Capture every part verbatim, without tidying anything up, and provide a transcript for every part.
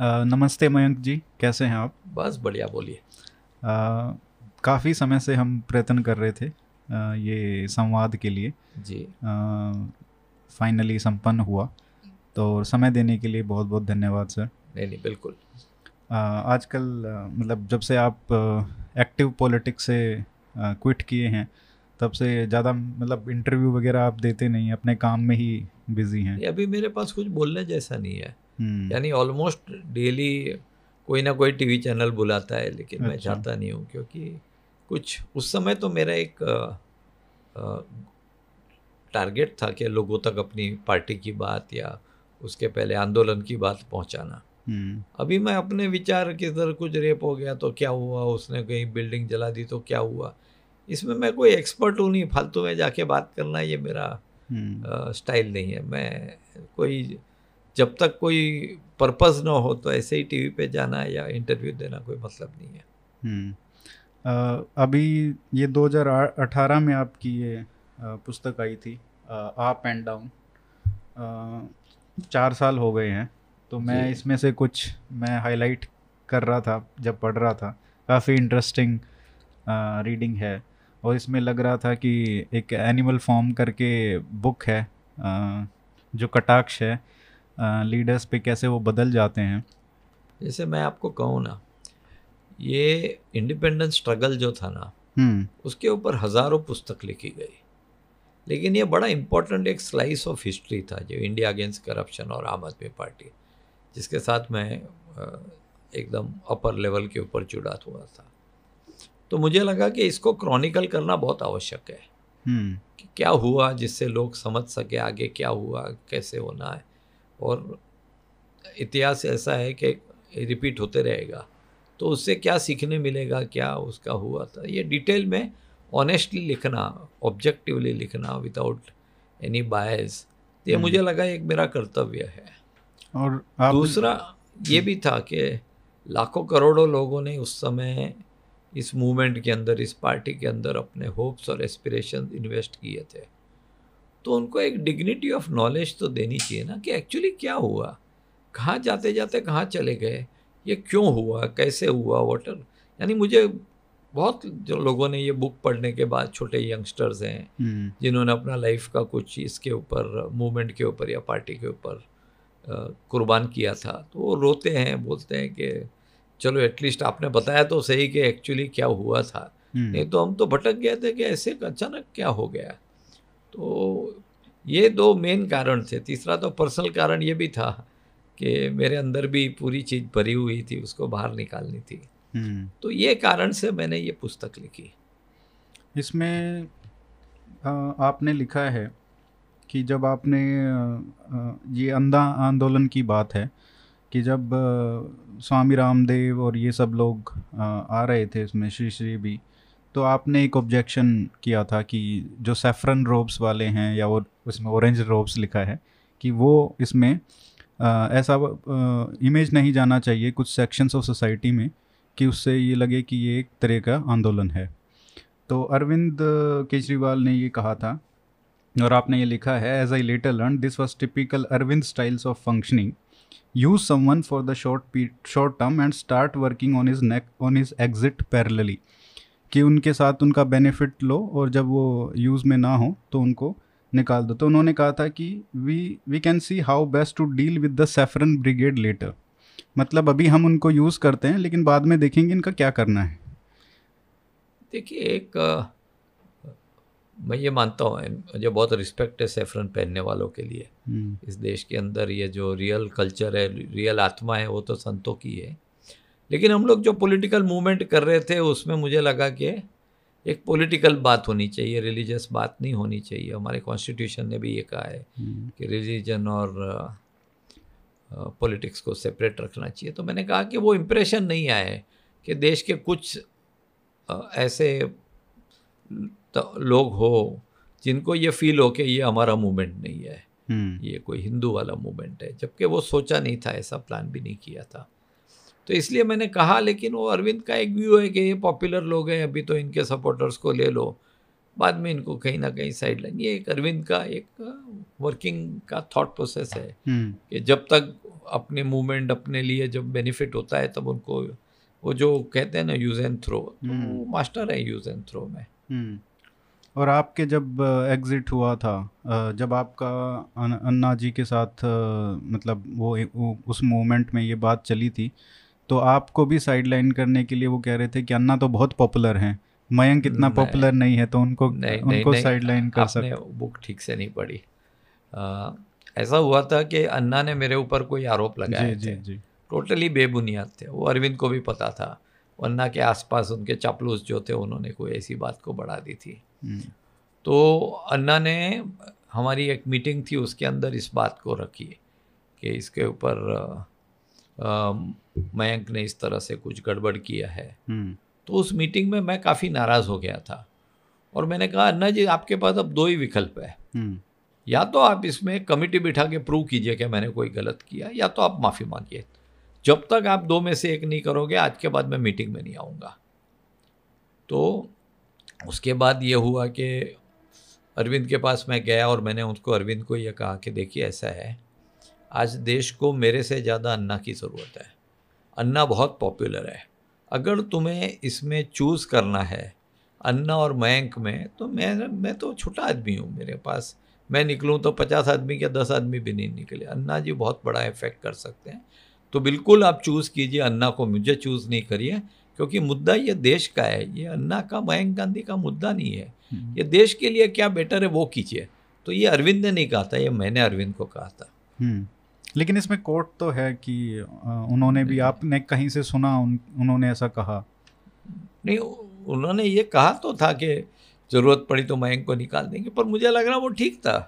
नमस्ते मयंक जी, कैसे हैं आप? बस बढ़िया, बोलिए। काफ़ी समय से हम प्रयत्न कर रहे थे आ, ये संवाद के लिए जी, फाइनली संपन्न हुआ, तो समय देने के लिए बहुत बहुत धन्यवाद सर। नहीं नहीं, बिल्कुल। आजकल मतलब जब से आप एक्टिव पॉलिटिक्स से क्विट किए हैं तब से ज़्यादा मतलब इंटरव्यू वगैरह आप देते नहीं, अपने काम में ही बिजी हैं। अभी मेरे पास कुछ बोलने जैसा नहीं है, यानी ऑलमोस्ट डेली कोई ना कोई टीवी चैनल बुलाता है, लेकिन अच्छा। मैं चाहता नहीं हूँ, क्योंकि कुछ उस समय तो मेरा एक टारगेट था कि लोगों तक अपनी पार्टी की बात या उसके पहले आंदोलन की बात पहुँचाना। अभी मैं अपने विचार कि इधर कुछ रेप हो गया तो क्या हुआ, उसने कहीं बिल्डिंग जला दी तो क्या हुआ, इसमें मैं कोई एक्सपर्ट हूँ नहीं। फालतू में जाके बात करना ये मेरा स्टाइल नहीं है। मैं कोई, जब तक कोई पर्पस ना हो तो ऐसे ही टीवी पे जाना या इंटरव्यू देना कोई मतलब नहीं है। आ, अभी ये दो हज़ार अठारह में आपकी ये पुस्तक आई थी, अप एंड डाउन, चार साल हो गए हैं, तो मैं इसमें से कुछ मैं हाईलाइट कर रहा था जब पढ़ रहा था। काफ़ी इंटरेस्टिंग रीडिंग है, और इसमें लग रहा था कि एक एनिमल फॉर्म करके बुक है, आ, जो कटाक्ष है लीडर्स पे, कैसे वो बदल जाते हैं। जैसे मैं आपको कहूँ ना, ये इंडिपेंडेंस स्ट्रगल जो था ना, उसके ऊपर हज़ारों पुस्तक लिखी गई, लेकिन ये बड़ा इम्पोर्टेंट एक स्लाइस ऑफ हिस्ट्री था जो इंडिया अगेंस्ट करप्शन और आम आदमी पार्टी, जिसके साथ मैं एकदम अपर लेवल के ऊपर जुड़ा हुआ था। तो मुझे लगा कि इसको क्रॉनिकल करना बहुत आवश्यक है कि क्या हुआ, जिससे लोग समझ सके आगे क्या हुआ, कैसे होना है। और इतिहास ऐसा है कि रिपीट होते रहेगा, तो उससे क्या सीखने मिलेगा, क्या उसका हुआ था। ये डिटेल में ऑनेस्टली लिखना, ऑब्जेक्टिवली लिखना, विदाउट एनी बायस, ये मुझे लगा एक मेरा कर्तव्य है। और आप... दूसरा ये भी था कि लाखों करोड़ों लोगों ने उस समय इस मूवमेंट के अंदर, इस पार्टी के अंदर अपने होप्स और एस्पिरेशन इन्वेस्ट किए थे, तो उनको एक डिग्निटी ऑफ नॉलेज तो देनी चाहिए ना कि एक्चुअली क्या हुआ, कहाँ जाते जाते कहाँ चले गए, ये क्यों हुआ, कैसे हुआ, वाटर। यानी मुझे बहुत, जो लोगों ने ये बुक पढ़ने के बाद, छोटे यंगस्टर्स हैं जिन्होंने अपना लाइफ का कुछ इसके ऊपर, मूवमेंट के ऊपर या पार्टी के ऊपर कुर्बान किया था, तो वो रोते हैं, बोलते हैं कि चलो एटलीस्ट आपने बताया तो सही कि एक्चुअली क्या हुआ था, नहीं तो हम तो भटक गए थे कि ऐसे अचानक क्या हो गया। तो ये दो मेन कारण थे। तीसरा तो पर्सनल कारण ये भी था कि मेरे अंदर भी पूरी चीज़ भरी हुई थी, उसको बाहर निकालनी थी, तो ये कारण से मैंने ये पुस्तक लिखी। इसमें आपने लिखा है कि जब आपने, ये अंधा आंदोलन की बात है कि जब स्वामी रामदेव और ये सब लोग आ रहे थे, इसमें श्री श्री भी, तो आपने एक ऑब्जेक्शन किया था कि जो सैफरन रोब्स वाले हैं, या वो उसमें ऑरेंज रोब्स लिखा है, कि वो इसमें ऐसा इमेज नहीं जाना चाहिए कुछ सेक्शंस ऑफ सोसाइटी में कि उससे ये लगे कि ये एक तरह का आंदोलन है। तो अरविंद केजरीवाल ने ये कहा था, और आपने ये लिखा है, as I later learn this was typical Arvind styles of functioning, use someone for the short short term and start working on his neck on his exit parallelly, कि उनके साथ उनका बेनिफिट लो और जब वो यूज़ में ना हो तो उनको निकाल दो। तो उन्होंने कहा था कि we we can see how best to deal with the saffron brigade later, मतलब अभी हम उनको यूज़ करते हैं लेकिन बाद में देखेंगे इनका क्या करना है। देखिए, एक मैं ये मानता हूँ, मुझे बहुत रिस्पेक्ट है सैफरन पहनने वालों के लिए इस देश के अंदर। ये जो रियल कल्चर है, रियल आत्मा है, वो तो संतों की है, लेकिन हम लोग जो पॉलिटिकल मूवमेंट कर रहे थे उसमें मुझे लगा कि एक पॉलिटिकल बात होनी चाहिए, रिलीजियस बात नहीं होनी चाहिए। हमारे कॉन्स्टिट्यूशन ने भी ये कहा है कि रिलीजन और पॉलिटिक्स को सेपरेट रखना चाहिए। तो मैंने कहा कि वो इम्प्रेशन नहीं आए कि देश के कुछ ऐसे लोग हो जिनको ये फील हो कि ये हमारा मूवमेंट नहीं है, ये कोई हिंदू वाला मूवमेंट है, जबकि वो सोचा नहीं था, ऐसा प्लान भी नहीं किया था। तो इसलिए मैंने कहा, लेकिन वो अरविंद का एक व्यू है कि ये पॉपुलर लोग हैं, अभी तो इनके सपोर्टर्स को ले लो, बाद में इनको कहीं ना कहीं साइड लाइन। ये एक अरविंद का एक वर्किंग का थॉट प्रोसेस है कि जब तक अपने मूवमेंट अपने लिए जब बेनिफिट होता है तब उनको वो जो कहते हैं ना यूज एंड थ्रो, तो मास्टर है यूज एंड थ्रो में। और आपके जब एग्ज़िट हुआ था, जब आपका अन्ना जी के साथ मतलब वो उस मोमेंट में ये बात चली थी, तो आपको भी साइडलाइन करने के लिए वो कह रहे थे कि अन्ना तो बहुत पॉपुलर हैं, मयंक इतना पॉपुलर नहीं है, तो उनको नहीं, उनको साइडलाइन कर सकते। बुक ठीक से नहीं पढ़ी। आ, ऐसा हुआ था कि अन्ना ने मेरे ऊपर कोई आरोप लगाए थे, टोटली बेबुनियाद थे, वो अरविंद को भी पता था। अन्ना के आसपास उनके चापलूस जो थे उन्होंने कोई ऐसी बात को बढ़ा दी थी। तो अन्ना ने हमारी एक मीटिंग थी उसके अंदर इस बात को रखी कि इसके ऊपर मयंक ने इस तरह से कुछ गड़बड़ किया है। तो उस मीटिंग में मैं काफ़ी नाराज़ हो गया था और मैंने कहा अन्ना जी आपके पास अब दो ही विकल्प है, या तो आप इसमें कमिटी बिठा के प्रूव कीजिए कि मैंने कोई गलत किया, या तो आप माफ़ी मांगिए। जब तक आप दो में से एक नहीं करोगे आज के बाद मैं मीटिंग में नहीं आऊँगा। तो उसके बाद ये हुआ कि अरविंद के पास मैं गया और मैंने उसको अरविंद को ये कहा कि देखिए ऐसा है, आज देश को मेरे से ज़्यादा अन्ना की ज़रूरत है, अन्ना बहुत पॉपुलर है, अगर तुम्हें इसमें चूज़ करना है अन्ना और मयंक में, तो मैं मैं तो छोटा आदमी हूँ, मेरे पास मैं निकलूँ तो पचास आदमी या दस आदमी भी नहीं निकले, अन्ना जी बहुत बड़ा इफेक्ट कर सकते हैं, तो बिल्कुल आप चूज़ कीजिए अन्ना को, मुझे चूज़ नहीं करिए, क्योंकि मुद्दा ये देश का है, ये अन्ना का मयंक गांधी का मुद्दा नहीं है, ये देश के लिए क्या बेटर है वो कीजिए। तो ये अरविंद ने नहीं कहा था, ये मैंने अरविंद को कहा था। लेकिन इसमें कोर्ट तो है कि उन्होंने भी, आपने कहीं से सुना उन, उन्होंने ऐसा कहा नहीं? उन्होंने ये कहा तो था कि ज़रूरत पड़ी तो मयंक को निकाल देंगे, पर मुझे लग रहा वो ठीक था,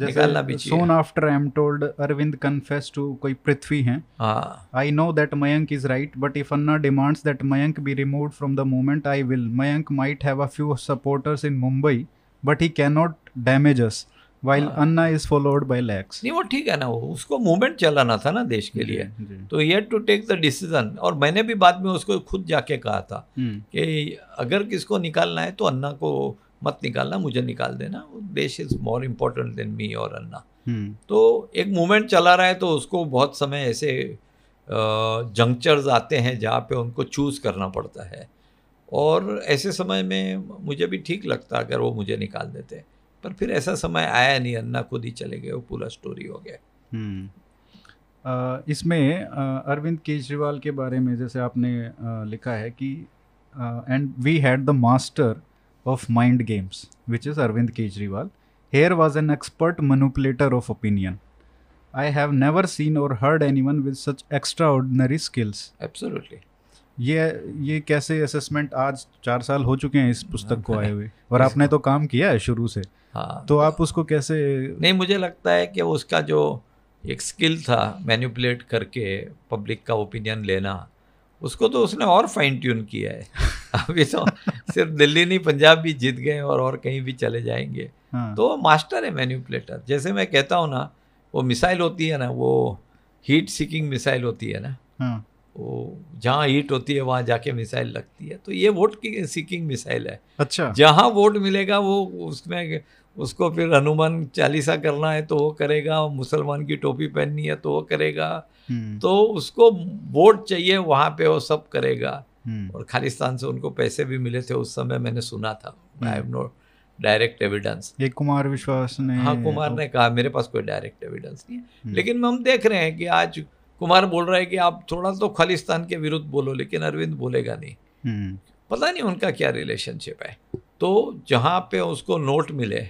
निकालना भी चाहिए। Soon after I am told Arvind confess to कोई पृथ्वी हैं, I know that Mayank is right, but if Anna demands that Mayank be removed from the movement I will, Mayank might have a few supporters in Mumbai but he can not damage us while Anna is followed by lakhs. नहीं वो ठीक है ना, वो उसको movement चलाना था ना देश के लिए, तो he had to take the decision. और मैंने भी बाद में उसको खुद जाके कहा था कि अगर किसको निकालना है तो अन्ना को मत निकालना, मुझे निकाल देना, देश is more important than me और अन्ना। तो एक मूवमेंट चला रहा है तो उसको बहुत समय ऐसे जंक्चर्स आते हैं जहाँ पे उनको चूज़ करना पड़ता है, और ऐसे समय में मुझे भी ठीक लगता अगर वो मुझे निकाल देते, पर फिर ऐसा समय आया नहीं, अन्ना खुद ही चले गए, वो पूरा स्टोरी हो गया। इसमें अरविंद केजरीवाल के बारे में जैसे आपने आ, लिखा है कि and we had the master of mind games which is Arvind Kejriwal, here was an expert manipulator of opinion. I have never seen or heard anyone with such extraordinary skills. Absolutely. ये ये कैसे assessment, आज चार साल हो चुके हैं इस पुस्तक को आए हुए और आपने तो काम किया है शुरू से। हाँ, तो आप उसको कैसे? नहीं मुझे लगता है कि उसका जो एक स्किल था मैनिपुलेट करके पब्लिक का ओपिनियन लेना, उसको तो उसने और फाइन ट्यून किया है। अभी तो सिर्फ दिल्ली नहीं पंजाब भी जीत गए और और कहीं भी चले जाएंगे। हाँ। तो मास्टर है मैनिपुलेटर, जैसे मैं कहता हूँ ना, वो मिसाइल होती है ना, वो हीट सीकिंग मिसाइल होती है ना। हाँ। वो जहाँ हीट होती है वहाँ जाके मिसाइल लगती है, तो ये वोट की सीकिंग मिसाइल है। अच्छा। जहाँ वोट मिलेगा वो उसमें उसको फिर हनुमान चालीसा करना है तो वो करेगा, मुसलमान की टोपी पहननी है तो वो करेगा, तो उसको वोट चाहिए वहाँ पे वो सब करेगा। और खालिस्तान से उनको पैसे भी मिले थे उस समय, मैंने सुना था, I have no direct evidence. ये कुमार विश्वास ने, हाँ कुमार ने कहा, मेरे पास कोई डायरेक्ट एविडेंस नहीं है, लेकिन हम देख रहे हैं कि आज कुमार बोल रहा है कि आप थोड़ा तो खालिस्तान के विरुद्ध बोलो, लेकिन अरविंद बोलेगा नहीं, पता नहीं उनका क्या रिलेशनशिप है। तो जहाँ पे उसको नोट मिले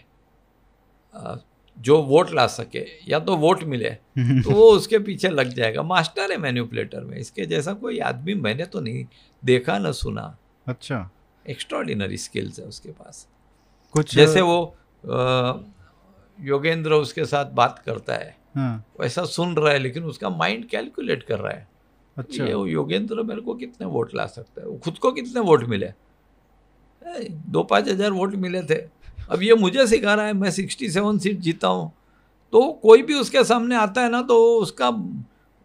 जो वोट ला सके, या तो वोट मिले तो वो उसके पीछे लग जाएगा, मास्टर है मैनिपुलेटर में, इसके जैसा कोई आदमी मैंने तो नहीं देखा ना सुना। अच्छा। एक्स्ट्राऑर्डिनरी स्किल्स है उसके पास। कुछ जैसे वो आ, योगेंद्र उसके साथ बात करता है। हाँ। वैसा सुन रहा है लेकिन उसका माइंड कैलकुलेट कर रहा है। अच्छा। ये वो योगेंद्र मेरे को कितने वोट ला सकता है, वो खुद को कितने वोट मिले, दो पाँच हज़ार वोट मिले थे, अब ये मुझे सिखा रहा है मैं सिक्सटी सेवन सीट जीता हूँ। तो कोई भी उसके सामने आता है ना तो उसका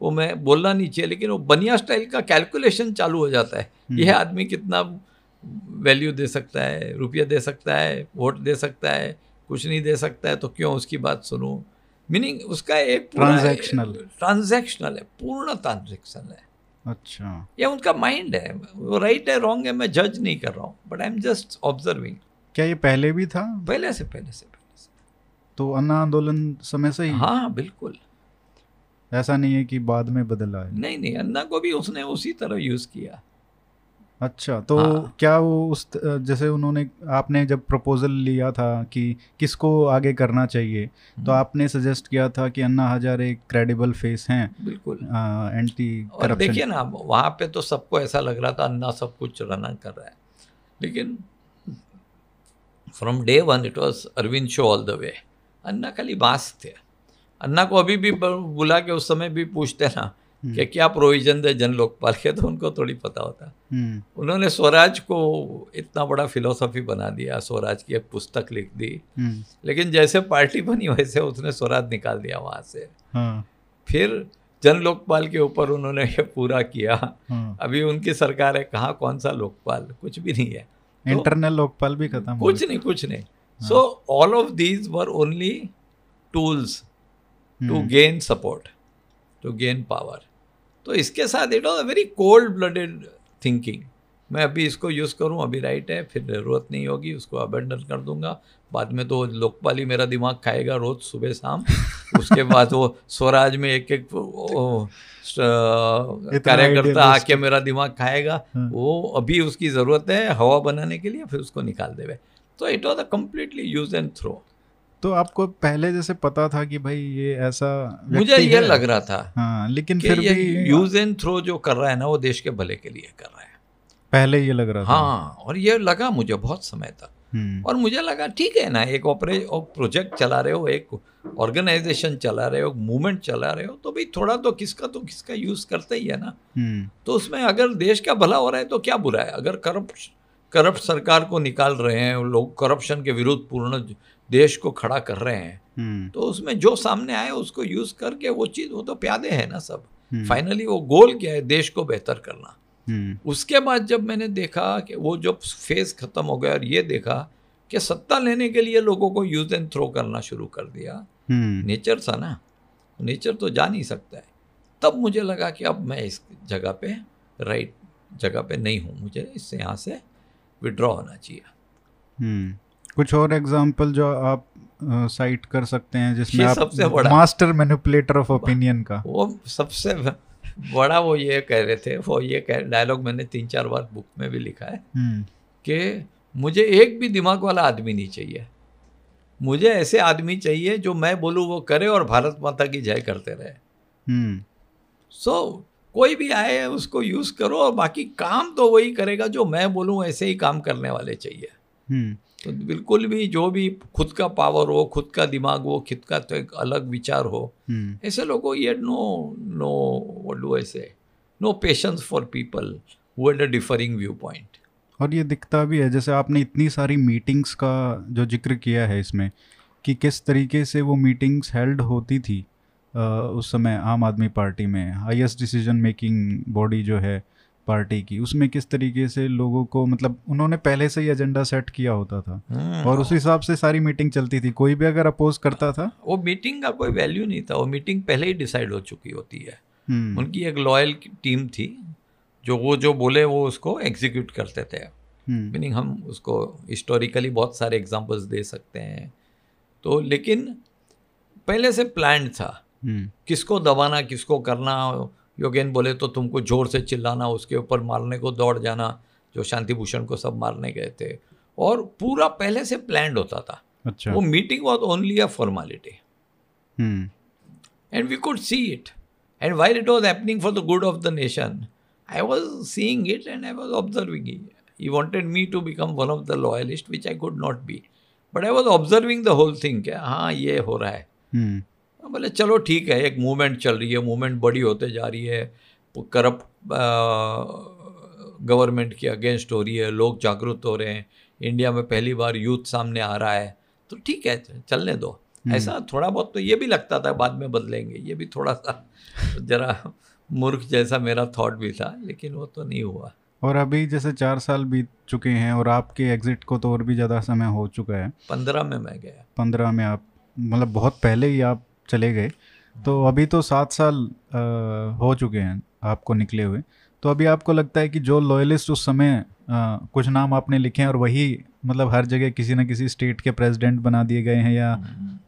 वो मैं बोलना नहीं चाहिए, लेकिन वो बनिया स्टाइल का कैलकुलेशन चालू हो जाता है, यह आदमी कितना वैल्यू दे सकता है, रुपया दे सकता है, वोट दे सकता है, कुछ नहीं दे सकता है तो क्यों उसकी बात सुनूँ। मीनिंग उसका एक ट्रांजैक्शनल ट्रांजैक्शनल है, पूर्ण ट्रांजैक्शनल है. अच्छा, ये उनका माइंड है, वो राइट है रॉन्ग है मैं जज नहीं कर रहा हूँ, but I am just observing. क्या ये पहले भी था? पहले से पहले से पहले से तो अन्ना आंदोलन समय से ही. हाँ बिल्कुल, ऐसा नहीं है कि बाद में बदला है. नहीं नहीं, अन्ना को भी उसने उसी तरह यूज किया. अच्छा, तो हाँ. क्या वो उस जैसे उन्होंने आपने जब प्रपोजल लिया था कि किसको आगे करना चाहिए, तो आपने सजेस्ट किया था कि अन्ना हजारे क्रेडिबल फेस हैं बिल्कुल आ, एंटी करप्शन. देखिए ना, वहाँ पे तो सबको ऐसा लग रहा था अन्ना सब कुछ रन कर रहा है, लेकिन from day one it was Arvind show all the way. Anna खाली बास थे. अन्ना को अभी भी बुला के उस समय भी पूछते ना कि क्या प्रोविजन दे जनलोकपाल के, तो उनको थोड़ी पता होता. उन्होंने स्वराज को इतना बड़ा फिलोसफी बना दिया, स्वराज की एक पुस्तक लिख दी, लेकिन जैसे पार्टी बनी वैसे उसने स्वराज निकाल दिया वहाँ से. हाँ. फिर जनलोकपाल के ऊपर उन्होंने ये पूरा किया. हाँ. अभी उनकी सरकार है, कहाँ कौन सा लोकपाल, कुछ भी नहीं है. इंटरनल लोकपाल भी खत्म, कुछ नहीं कुछ नहीं. So all of these were only tools to gain support, to gain power. तो इसके साथ it was a very cold blooded thinking. मैं अभी इसको यूज़ करूं, अभी राइट है, फिर ज़रूरत नहीं होगी, उसको अबेंडन कर दूंगा. बाद में तो लोकपाल ही मेरा दिमाग खाएगा रोज़ सुबह शाम. उसके बाद वो स्वराज में एक एक कार्यकर्ता आके मेरा दिमाग खाएगा. हाँ. वो अभी उसकी ज़रूरत है हवा बनाने के लिए, फिर उसको निकाल देवे. तो it was a completely use and throw. तो आपको पहले जैसे पता था कि भाई ये ऐसा व्यक्ति मुझे ये लग रहा था. हाँ, लेकिन फिर भी यूज एंड थ्रो जो कर रहा है ना, वो देश के भले के लिए कर रहा है. पहले ये लग रहा था. हाँ, और ये लगा मुझे बहुत समय तक. और मुझे लगा ठीक है ना, एक ऑपरे प्रोजेक्ट चला रहे हो, एक ऑर्गेनाइजेशन चला रहे हो, मूवमेंट चला रहे हो, तो भाई थोड़ा तो किसका तो किसका यूज करते ही है ना. तो उसमें अगर देश का भला हो रहा है तो क्या बुरा है. अगर करप्ट करप्ट सरकार को निकाल रहे हैं लोग, करप्शन के विरुद्ध पूर्ण देश को खड़ा कर रहे हैं, तो उसमें जो सामने आए उसको यूज करके वो चीज, वो तो प्यादे हैं ना सब. फाइनली वो गोल क्या है, देश को बेहतर करना. उसके बाद जब मैंने देखा कि वो जब फेज खत्म हो गया और ये देखा कि सत्ता लेने के लिए लोगों को यूज एंड थ्रो करना शुरू कर दिया, नेचर सा ना, नेचर तो जा नहीं सकता है. तब मुझे लगा कि अब मैं इस जगह पे राइट जगह पे नहीं हूँ, मुझे इससे यहाँ से विड्रॉ होना चाहिए. कुछ और एग्जाम्पल जो आप साइट कर सकते हैं जिसमें आप सबसे बड़ा मास्टर मैनिपुलेटर ऑफ ओपिनियन का, वो सबसे बड़ा वो ये कह रहे थे, वो ये कह डायलॉग मैंने तीन चार बार बुक में भी लिखा है कि मुझे एक भी दिमाग वाला आदमी नहीं चाहिए, मुझे ऐसे आदमी चाहिए जो मैं बोलूँ वो करे और भारत माता की जय करते रहे. सो so, कोई भी आए उसको यूज़ करो और बाकी काम तो वही करेगा जो मैं बोलूँ, ऐसे ही काम करने वाले चाहिए. तो बिल्कुल भी जो भी खुद का पावर हो, खुद का दिमाग हो, खुद का तो एक अलग विचार हो, ऐसे लोगों ये no no what do I say, no patience for people who had a differing view point. और ये दिखता भी है, जैसे आपने इतनी सारी मीटिंग्स का जो जिक्र किया है इसमें, कि किस तरीके से वो मीटिंग्स हेल्ड होती थी आ, उस समय आम आदमी पार्टी में, हाईएस्ट डिसीजन मेकिंग बॉडी जो है पार्टी की, उसमें किस तरीके से लोगों को, मतलब उन्होंने पहले से ही एजेंडा सेट किया होता था और उस हिसाब से सारी मीटिंग चलती थी. कोई भी अगर अपोज करता था, वो मीटिंग का कोई वैल्यू नहीं था, वो मीटिंग पहले ही डिसाइड हो चुकी होती है. उनकी एक लॉयल टीम थी जो वो जो बोले वो उसको एग्जीक्यूट करते थे. मीनिंग हम उसको हिस्टोरिकली बहुत सारे एग्जाम्पल्स दे सकते हैं. तो लेकिन पहले से प्लान था किसको दबाना, किसको करना. योगेन बोले तो तुमको जोर से चिल्लाना, उसके ऊपर मारने को दौड़ जाना, जो शांति भूषण को सब मारने गए थे. और पूरा पहले से प्लान्ड होता था. अच्छा. वो meeting was only a formality and we could see it, and while it was happening for the good of the nation, I was seeing it and I was observing it. He wanted me to become one of the loyalist which I could not be, but I was observing the whole thing. हाँ ये हो रहा है. hmm. बोले चलो ठीक है, एक मूवमेंट चल रही है, मूवमेंट बड़ी होते जा रही है, करप्ट गवर्नमेंट के अगेंस्ट हो रही है, लोग जागरूक हो रहे हैं, इंडिया में पहली बार यूथ सामने आ रहा है, तो ठीक है चलने दो. ऐसा थोड़ा बहुत तो ये भी लगता था बाद में बदलेंगे, ये भी थोड़ा सा जरा मूर्ख जैसा मेरा थॉट भी था, लेकिन वो तो नहीं हुआ. और अभी जैसे चार साल बीत चुके हैं और आपके एग्जिट को तो और भी ज़्यादा समय हो चुका है. पंद्रह में मैं गया, पंद्रह में आप, मतलब बहुत पहले ही आप चले गए, तो अभी तो सात साल आ, हो चुके हैं आपको निकले हुए, तो अभी आपको लगता है कि जो लॉयलिस्ट उस समय आ, कुछ नाम आपने लिखे हैं और वही मतलब हर जगह किसी न किसी स्टेट के प्रेसिडेंट बना दिए गए हैं या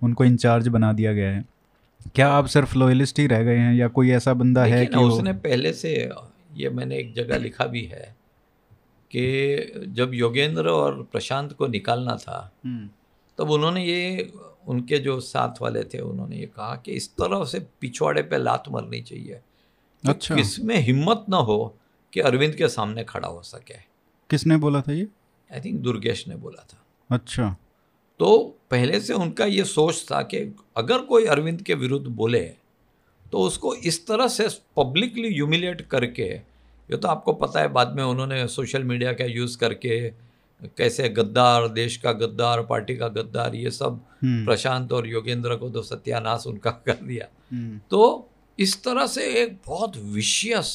उनको इंचार्ज बना दिया गया है, क्या आप सिर्फ लॉयलिस्ट ही रह गए हैं या कोई ऐसा बंदा है कि उसने पहले से? ये मैंने एक जगह लिखा भी है कि जब योगेंद्र और प्रशांत को निकालना था तब उन्होंने ये, उनके जो साथ वाले थे, उन्होंने ये कहा कि इस तरह से पिछवाड़े पे लात मरनी चाहिए। अच्छा, किसमें हिम्मत ना हो कि अरविंद के सामने खड़ा हो सके। किसने बोला था ये? आई थिंक दुर्गेश ने बोला था। अच्छा, तो पहले से उनका ये सोच था कि अगर कोई अरविंद के विरुद्ध बोले तो उसको इस तरह से पब्लिकली ह्यूमिलिएट करके, ये तो आपको पता है बाद में उन्होंने सोशल मीडिया का यूज़ करके कैसे गद्दार, देश का गद्दार, पार्टी का गद्दार, ये सब प्रशांत और योगेंद्र को तो सत्यानाश उनका कर दिया। तो इस तरह से एक बहुत विशियस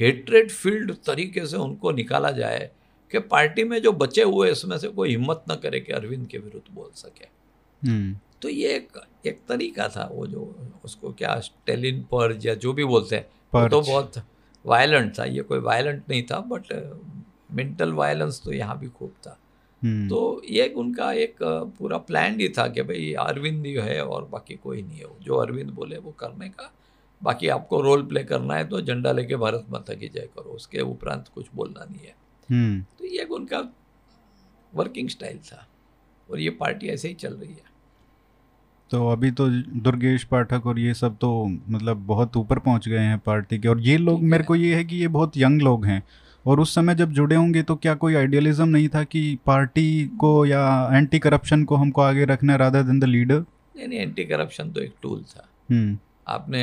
हेट्रेड फील्ड तरीके से उनको निकाला जाए कि पार्टी में जो बचे हुए इसमें से कोई हिम्मत ना करे कि अरविंद के विरुद्ध बोल सके। तो ये एक, एक तरीका था, वो जो उसको क्या स्टेलिन पर्ज या जो भी बोलते हैं, तो बहुत वायलेंट था। ये कोई वायलेंट नहीं था, बट मेंटल वायलेंस तो यहाँ भी खूब था। तो ये उनका एक पूरा प्लान ही था कि भाई अरविंद ही है और बाकी कोई नहीं है, जो अरविंद बोले वो करने का, बाकी आपको रोल प्ले करना है तो झंडा लेके भारत माता की जय करो, उसके उपरांत कुछ बोलना नहीं है। तो ये उनका वर्किंग स्टाइल था और ये पार्टी ऐसे ही चल रही है। तो अभी तो दुर्गेश पाठक और ये सब तो मतलब बहुत ऊपर पहुँच गए हैं पार्टी के, और ये लोग, मेरे को ये है कि ये बहुत यंग लोग हैं, और उस समय जब जुड़े होंगे तो क्या कोई आइडियलिज्म नहीं था कि पार्टी को या एंटी करप्शन को हमको आगे रखना रादर देन द लीडर? नहीं नहीं, एंटी करप्शन तो एक टूल था। आपने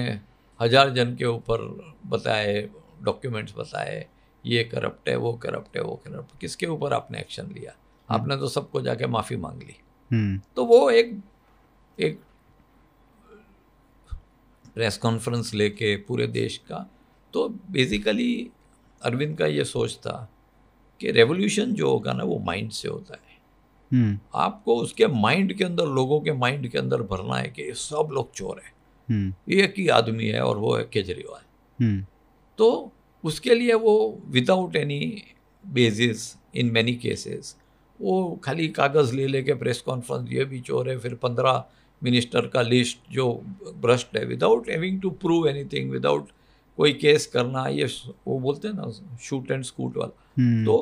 हजार जन के ऊपर बताए, डॉक्यूमेंट्स बताए, ये करप्ट है, वो करप्ट है, वो करप्ट, किसके ऊपर आपने एक्शन लिया? आपने तो सबको जाके माफ़ी मांग ली। तो वो एक एक प्रेस कॉन्फ्रेंस लेके पूरे देश का, तो बेसिकली अरविंद का ये सोच था कि रेवोल्यूशन जो होगा ना वो माइंड से होता है। hmm. आपको उसके माइंड के अंदर, लोगों के माइंड के अंदर भरना है कि सब लोग चोर है, hmm. एक ही आदमी है और वो है केजरीवाल। hmm. तो उसके लिए वो without any basis in many cases वो खाली कागज़ ले लेके प्रेस कॉन्फ्रेंस, ये भी चोर है, फिर पंद्रह मिनिस्टर का लिस्ट जो भ्रष्ट है, without having to prove anything, without कोई केस करना, ये वो बोलते हैं ना शूट एंड स्कूट वाला। तो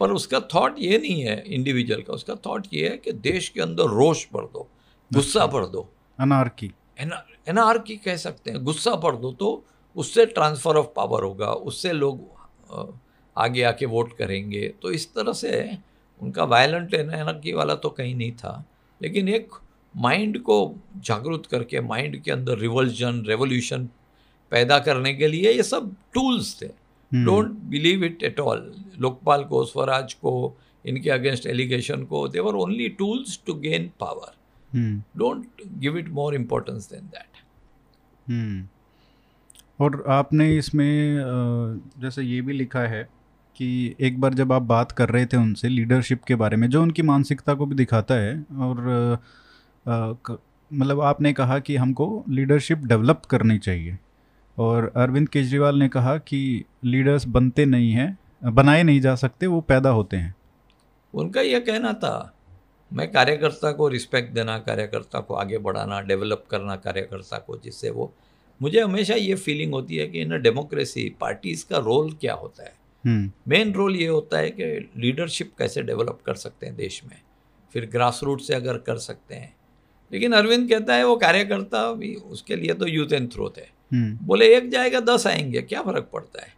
पर उसका थॉट ये नहीं है इंडिविजुअल का, उसका थॉट ये है कि देश के अंदर रोष भर दो, गुस्सा भर दो, अनार्की, अनार्की कह सकते हैं, गुस्सा भर दो, तो उससे ट्रांसफ़र ऑफ पावर होगा, उससे लोग आगे आके वोट करेंगे। तो इस तरह से उनका वायलेंट एनार्की वाला तो कहीं नहीं था, लेकिन एक माइंड को जागरूक करके माइंड के अंदर रिवल्जन, रेवोल्यूशन पैदा करने के लिए ये सब टूल्स थे। Don't believe it at all. Lokpal को, स्वराज को, इनके अगेंस्ट एलिगेशन को, they were only tools to gain power. Don't give it more importance than that. और आपने इसमें जैसे ये भी लिखा है कि एक बार जब आप बात कर रहे थे उनसे लीडरशिप के बारे में, जो उनकी मानसिकता को भी दिखाता है, और मतलब आपने कहा कि हमको लीडरशिप डेवलप करनी चाहिए, और अरविंद केजरीवाल ने कहा कि लीडर्स बनते नहीं हैं, बनाए नहीं जा सकते, वो पैदा होते हैं। उनका यह कहना था मैं कार्यकर्ता को रिस्पेक्ट देना, कार्यकर्ता को आगे बढ़ाना, डेवलप करना कार्यकर्ता को, जिससे वो, मुझे हमेशा ये फीलिंग होती है कि इन डेमोक्रेसी पार्टीज़ का रोल क्या होता है। मेन रोल ये होता है कि लीडरशिप कैसे डेवलप कर सकते हैं देश में, फिर ग्रास रूट से अगर कर सकते हैं। लेकिन अरविंद कहता है वो कार्यकर्ता भी, उसके लिए तो यूथ एंड थ्रोथ है। Hmm. बोले एक जाएगा दस आएंगे, क्या फ़र्क पड़ता है,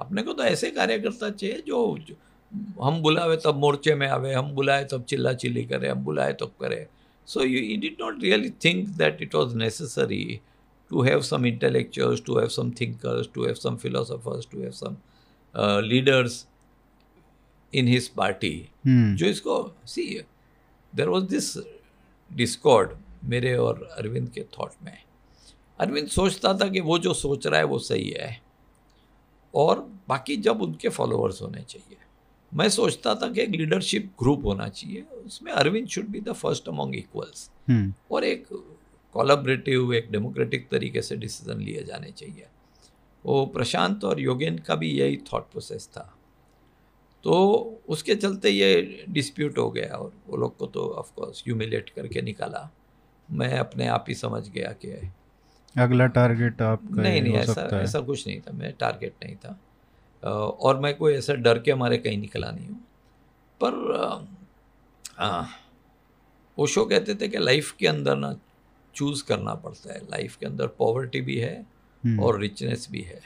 अपने को तो ऐसे कार्यकर्ता चाहिए जो, जो हम बुलावे तब मोर्चे में आवे, हम बुलाए तब चिल्ला चिल्ली करे, हम बुलाए तब करे। So you did not really think that it was necessary to have some intellectuals, to have some thinkers, to have some philosophers, to have some leaders in his party, जो इसको see there was this discord मेरे और अरविंद के thought में। अरविंद सोचता था कि वो जो सोच रहा है वो सही है और बाकी जब उनके फॉलोअर्स होने चाहिए। मैं सोचता था कि एक लीडरशिप ग्रुप होना चाहिए, उसमें Arvind should be the first among equals, और एक कोलैबोरेटिव एक डेमोक्रेटिक तरीके से डिसीजन लिए जाने चाहिए। वो प्रशांत और योगेंद्र का भी यही थॉट प्रोसेस था, तो उसके चलते ये डिस्प्यूट हो गया और वो लोग को तो ऑफकोर्स ह्यूमिलेट करके निकाला। मैं अपने आप ही समझ गया कि अगला टारगेट आपका नहीं नहीं ऐसा ऐसा कुछ नहीं था, मैं टारगेट नहीं था और मैं कोई ऐसा डर के मारे कहीं निकला नहीं हूँ। पर आ, ओशो कहते थे कि लाइफ के अंदर ना चूज़ करना पड़ता है, लाइफ के अंदर पॉवर्टी भी है और रिचनेस भी है,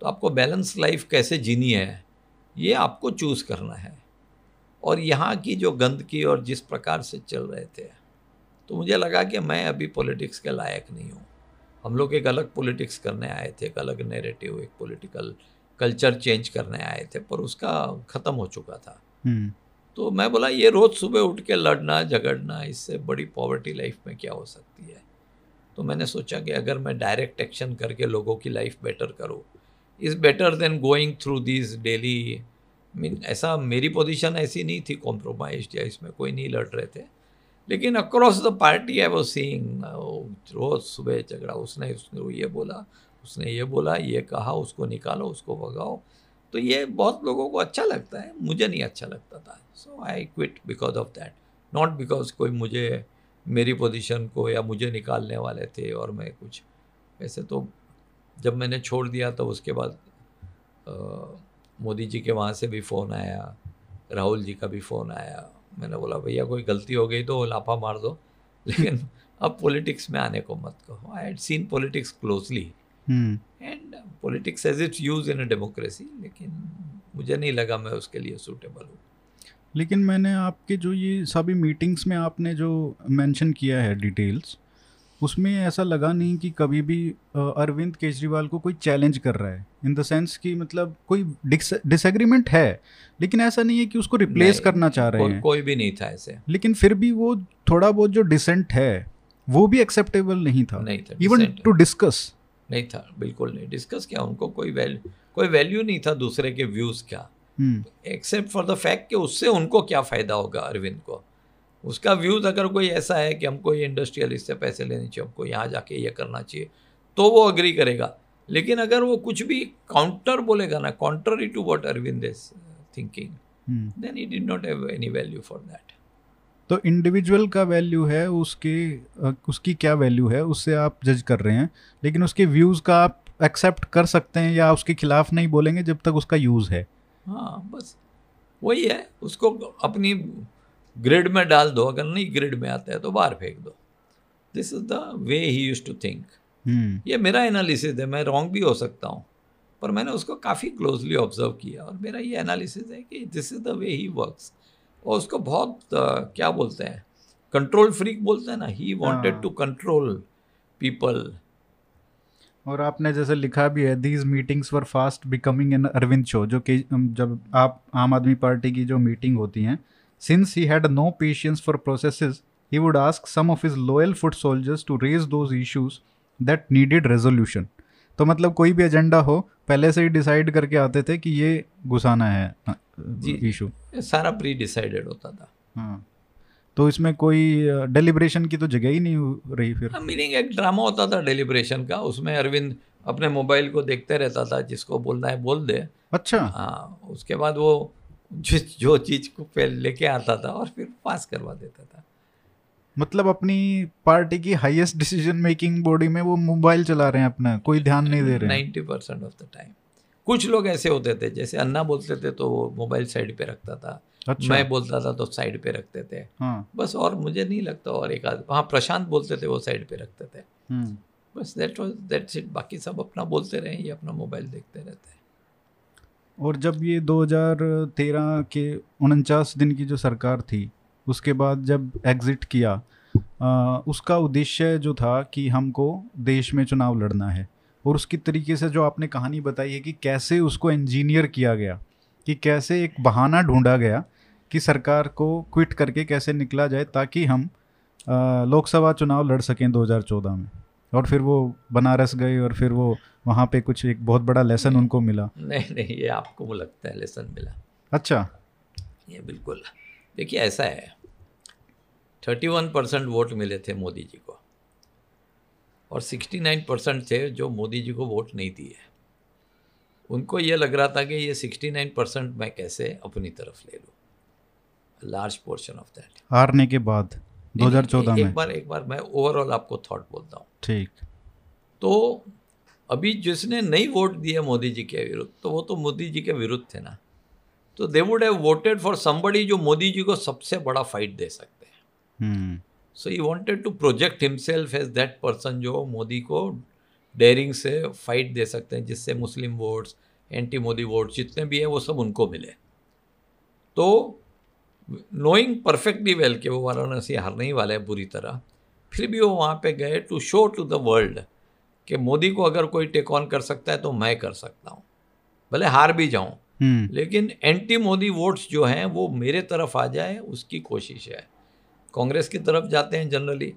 तो आपको बैलेंस लाइफ कैसे जीनी है ये आपको चूज़ करना है। और यहाँ की जो गंदगी और जिस प्रकार से चल रहे थे, तो मुझे लगा कि मैं अभी पॉलिटिक्स के लायक नहीं हूँ। हम लोग एक अलग पॉलिटिक्स करने आए थे, एक अलग नैरेटिव, एक पॉलिटिकल कल्चर चेंज करने आए थे, पर उसका ख़त्म हो चुका था। तो मैं बोला ये रोज़ सुबह उठ के लड़ना झगड़ना, इससे बड़ी पॉवर्टी लाइफ में क्या हो सकती है। तो मैंने सोचा कि अगर मैं डायरेक्ट एक्शन करके लोगों की लाइफ बेटर करूँ is better than going through this daily mean. ऐसा मेरी पोजीशन ऐसी नहीं थी कॉम्प्रोमाइज या इसमें कोई नहीं लड़ रहे थे, लेकिन across the party I was seeing रोज़ सुबह झगड़ा, उसने उसने ये बोला, उसने ये बोला, ये कहा, उसको निकालो, उसको भगाओ। तो ये बहुत लोगों को अच्छा लगता है, मुझे नहीं अच्छा लगता था। So I quit because of that, not because कोई मुझे मेरी पोजीशन को या मुझे निकालने वाले थे। और मैं कुछ वैसे तो जब मैंने छोड़ दिया तो उसके बाद मोदी जी के वहाँ से भी फ़ोन आया, राहुल जी का भी फ़ोन आया। मैंने बोला भैया कोई गलती हो गई तो लाफा मार दो, लेकिन अब पॉलिटिक्स में आने को मत कहो। I had seen politics closely and politics as it's use in a democracy, लेकिन मुझे नहीं लगा मैं उसके लिए सूटेबल हूँ। लेकिन मैंने आपके जो ये सभी मीटिंग्स में आपने जो मेंशन किया है डिटेल्स, उसमें ऐसा लगा नहीं कि कभी भी अरविंद केजरीवाल को कोई चैलेंज कर रहा है, इन द सेंस कि मतलब कोई डिसएग्रीमेंट है, लेकिन ऐसा नहीं है कि उसको रिप्लेस करना चाह रहे को, हैं कोई भी नहीं था ऐसे। लेकिन फिर भी वो थोड़ा बहुत जो डिसेंट है वो भी एक्सेप्टेबल नहीं था, नहीं था इवन टू डिस्कस नहीं था, बिल्कुल नहीं। डिस्कस क्या, उनको कोई वैल्यू कोई वैल्यू नहीं था दूसरे के व्यूज़ का, एक्सेप्ट फॉर द फैक्ट कि उससे उनको क्या फ़ायदा होगा। अरविंद को उसका व्यूज़ अगर कोई ऐसा है कि हमको ये इंडस्ट्रियलिस्ट से पैसे लेने चाहिए, हमको यहाँ जाके ये करना चाहिए, तो वो अग्री करेगा। लेकिन अगर वो कुछ भी काउंटर बोलेगा ना, contrary to what Arvind is thinking, then he did not have any value for that. तो इंडिविजुअल का वैल्यू है, उसके उसकी क्या वैल्यू है उससे आप जज कर रहे हैं, लेकिन उसके व्यूज़ का आप एक्सेप्ट कर सकते हैं या उसके खिलाफ नहीं बोलेंगे जब तक उसका यूज़ है। हाँ बस वही है, उसको अपनी ग्रिड में डाल दो, अगर नहीं ग्रिड में आता है तो बाहर फेंक दो। This is the way he used to think. ये मेरा एनालिसिस है, मैं रॉन्ग भी हो सकता हूँ, पर मैंने उसको काफ़ी क्लोजली ऑब्जर्व किया और मेरा ये एनालिसिस है कि this is the way he works. और उसको बहुत uh, क्या बोलते हैं, कंट्रोल फ्रीक बोलते हैं ना, he wanted to control people. और आपने जैसे लिखा भी है, these meetings were fast becoming an Arvind show, जो कि जब आप आम आदमी पार्टी की जो मीटिंग होती हैं, Since he had no patience for processes, he would ask some of his loyal foot soldiers to raise those issues that needed resolution. तो मतलब कोई भी एजेंडा हो पहले से ही डिसाइड करके आते थे कि ये घुसाना है इशू, सारा प्री डिसाइडेड होता था। हाँ, तो इसमें कोई डेलिब्रेशन की तो जगह ही नहीं रही फिर। मीनिंग एक ड्रामा होता था डेलिब्रेशन का, उसमें अरविंद अपने मोबाइल को देखते रहता था, जिसको बोलना है बोल दे। अच्छा। हाँ, उसके बाद वो जिस जो चीज़ को पहले लेके आता था और फिर पास करवा देता था। मतलब अपनी पार्टी की हाईएस्ट डिसीजन मेकिंग बॉडी में वो मोबाइल चला रहे हैं अपना, कोई ध्यान नहीं दे रहे। Ninety percent of the time कुछ लोग ऐसे होते थे, जैसे अन्ना बोलते थे तो वो मोबाइल साइड पे रखता था। अच्छा। मैं बोलता था तो साइड पे रखते थे। हाँ। बस, और मुझे नहीं लगता और एक आदमी, हाँ प्रशांत बोलते थे वो साइड पे रखते थे। बस देट वाज दैट्स इट, बाकी सब अपना बोलते रहे, ये अपना मोबाइल देखते रहते हैं। और जब ये दो हज़ार तेरह के उनचास दिन की जो सरकार थी, उसके बाद जब एग्ज़िट किया, आ, उसका उद्देश्य जो था कि हमको देश में चुनाव लड़ना है, और उसकी तरीके से जो आपने कहानी बताई है कि कैसे उसको इंजीनियर किया गया, कि कैसे एक बहाना ढूंढा गया कि सरकार को क्विट करके कैसे निकला जाए ताकि हम लोकसभा चुनाव लड़ सकें दो हज़ार चौदह में। और फिर वो बनारस गए और फिर वो वहाँ पे कुछ एक बहुत बड़ा लेसन उनको मिला। नहीं नहीं, ये आपको वो लगता है लेसन मिला। अच्छा। ये बिल्कुल, देखिए ऐसा है, थर्टी वन परसेंट वोट मिले थे मोदी जी को, और उनहत्तर परसेंट थे जो मोदी जी को वोट नहीं दिए। उनको ये लग रहा था कि ये उनहत्तर परसेंट मैं कैसे अपनी तरफ ले लूँ, लार्ज पोर्शन ऑफ दैट। हारने के बाद दो हज़ार चौदह में एक बार एक बार मैं ओवरऑल आपको थॉट बोलता हूँ। ठीक, तो अभी जिसने नहीं वोट दिया मोदी जी के विरुद्ध, तो वो तो मोदी जी के विरुद्ध थे ना, तो they would have voted for somebody जो मोदी जी को सबसे बड़ा फाइट दे सकते हैं। So he wanted to project himself as that person जो मोदी को डेयरिंग से फाइट दे सकते हैं, जिससे मुस्लिम वोट्स, एंटी मोदी वोट्स जितने भी हैं वो सब उनको मिले। तो नोइंग परफेक्टली वेल कि वो वाराणसी हारने ही वाला है बुरी तरह, फिर भी वो वहाँ पे गए to show to the world कि मोदी को अगर कोई टेक ऑन कर सकता है तो मैं कर सकता हूँ, भले हार भी जाऊँ लेकिन एंटी मोदी वोट्स जो हैं वो मेरे तरफ आ जाए, उसकी कोशिश है। कांग्रेस की तरफ जाते हैं जनरली,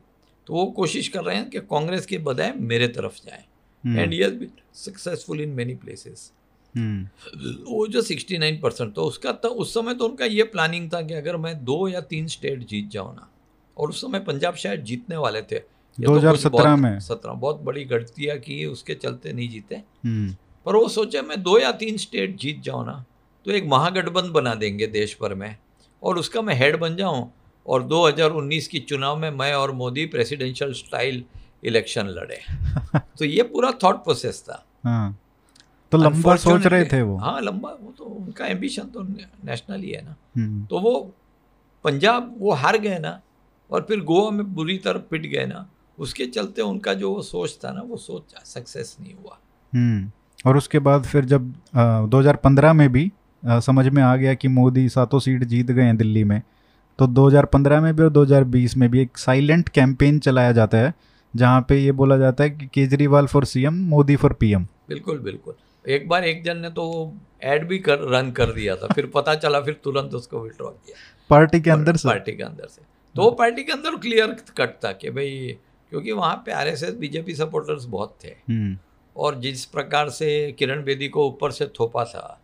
तो वो कोशिश कर रहे हैं कि कांग्रेस के बजाय मेरे तरफ जाए, and yes successful in many places. वो जो उनहत्तर परसेंट तो उसका था, उस समय तो उनका ये प्लानिंग था कि अगर मैं दो या तीन स्टेट जीत जाऊँ ना, और उस समय पंजाब शायद जीतने वाले थे दो हज़ार सत्रह में, सत्रह बहुत बड़ी गलतियाँ की उसके चलते नहीं जीते, पर वो सोचा मैं दो या तीन स्टेट जीत जाऊँ ना तो एक महागठबंधन बना देंगे देश भर में और उसका मैं हेड बन जाऊँ, और दो हज़ार उन्नीस की चुनाव में मैं और मोदी प्रेसिडेंशियल स्टाइल इलेक्शन लड़े। तो ये पूरा थॉट प्रोसेस था। हाँ, तो लंबा सोच रहे थे वो। हाँ लंबा, वो तो उनका एम्बिशन तो नेशनल ही है ना। तो वो पंजाब वो हार गए ना, और फिर गोवा में बुरी तरह पिट गए ना, उसके चलते उनका जो वो सोच था ना वो सोच सक्सेस नहीं हुआ। और उसके बाद फिर जब दो हज़ार पंद्रह में भी आ, समझ में आ गया कि मोदी सातों सीट जीत गए हैं दिल्ली में, तो दो हज़ार पंद्रह में भी और दो हज़ार बीस में भी एक साइलेंट कैंपेन चलाया जाता है जहाँ पे ये बोला जाता है कि Kejriwal for CM, Modi for PM. बिल्कुल बिल्कुल, एक बार एक जन ने तो ऐड भी कर रन कर दिया था, फिर पता चला फिर तुरंत उसको विड्रॉ किया पार्टी के अंदर से। पार्टी के अंदर से तो पार्टी के अंदर क्लियर कट था कि भाई, क्योंकि वहाँ पे आरएसएस बीजेपी सपोर्टर्स बहुत थे, और जिस प्रकार से किरण बेदी को ऊपर से थोपा था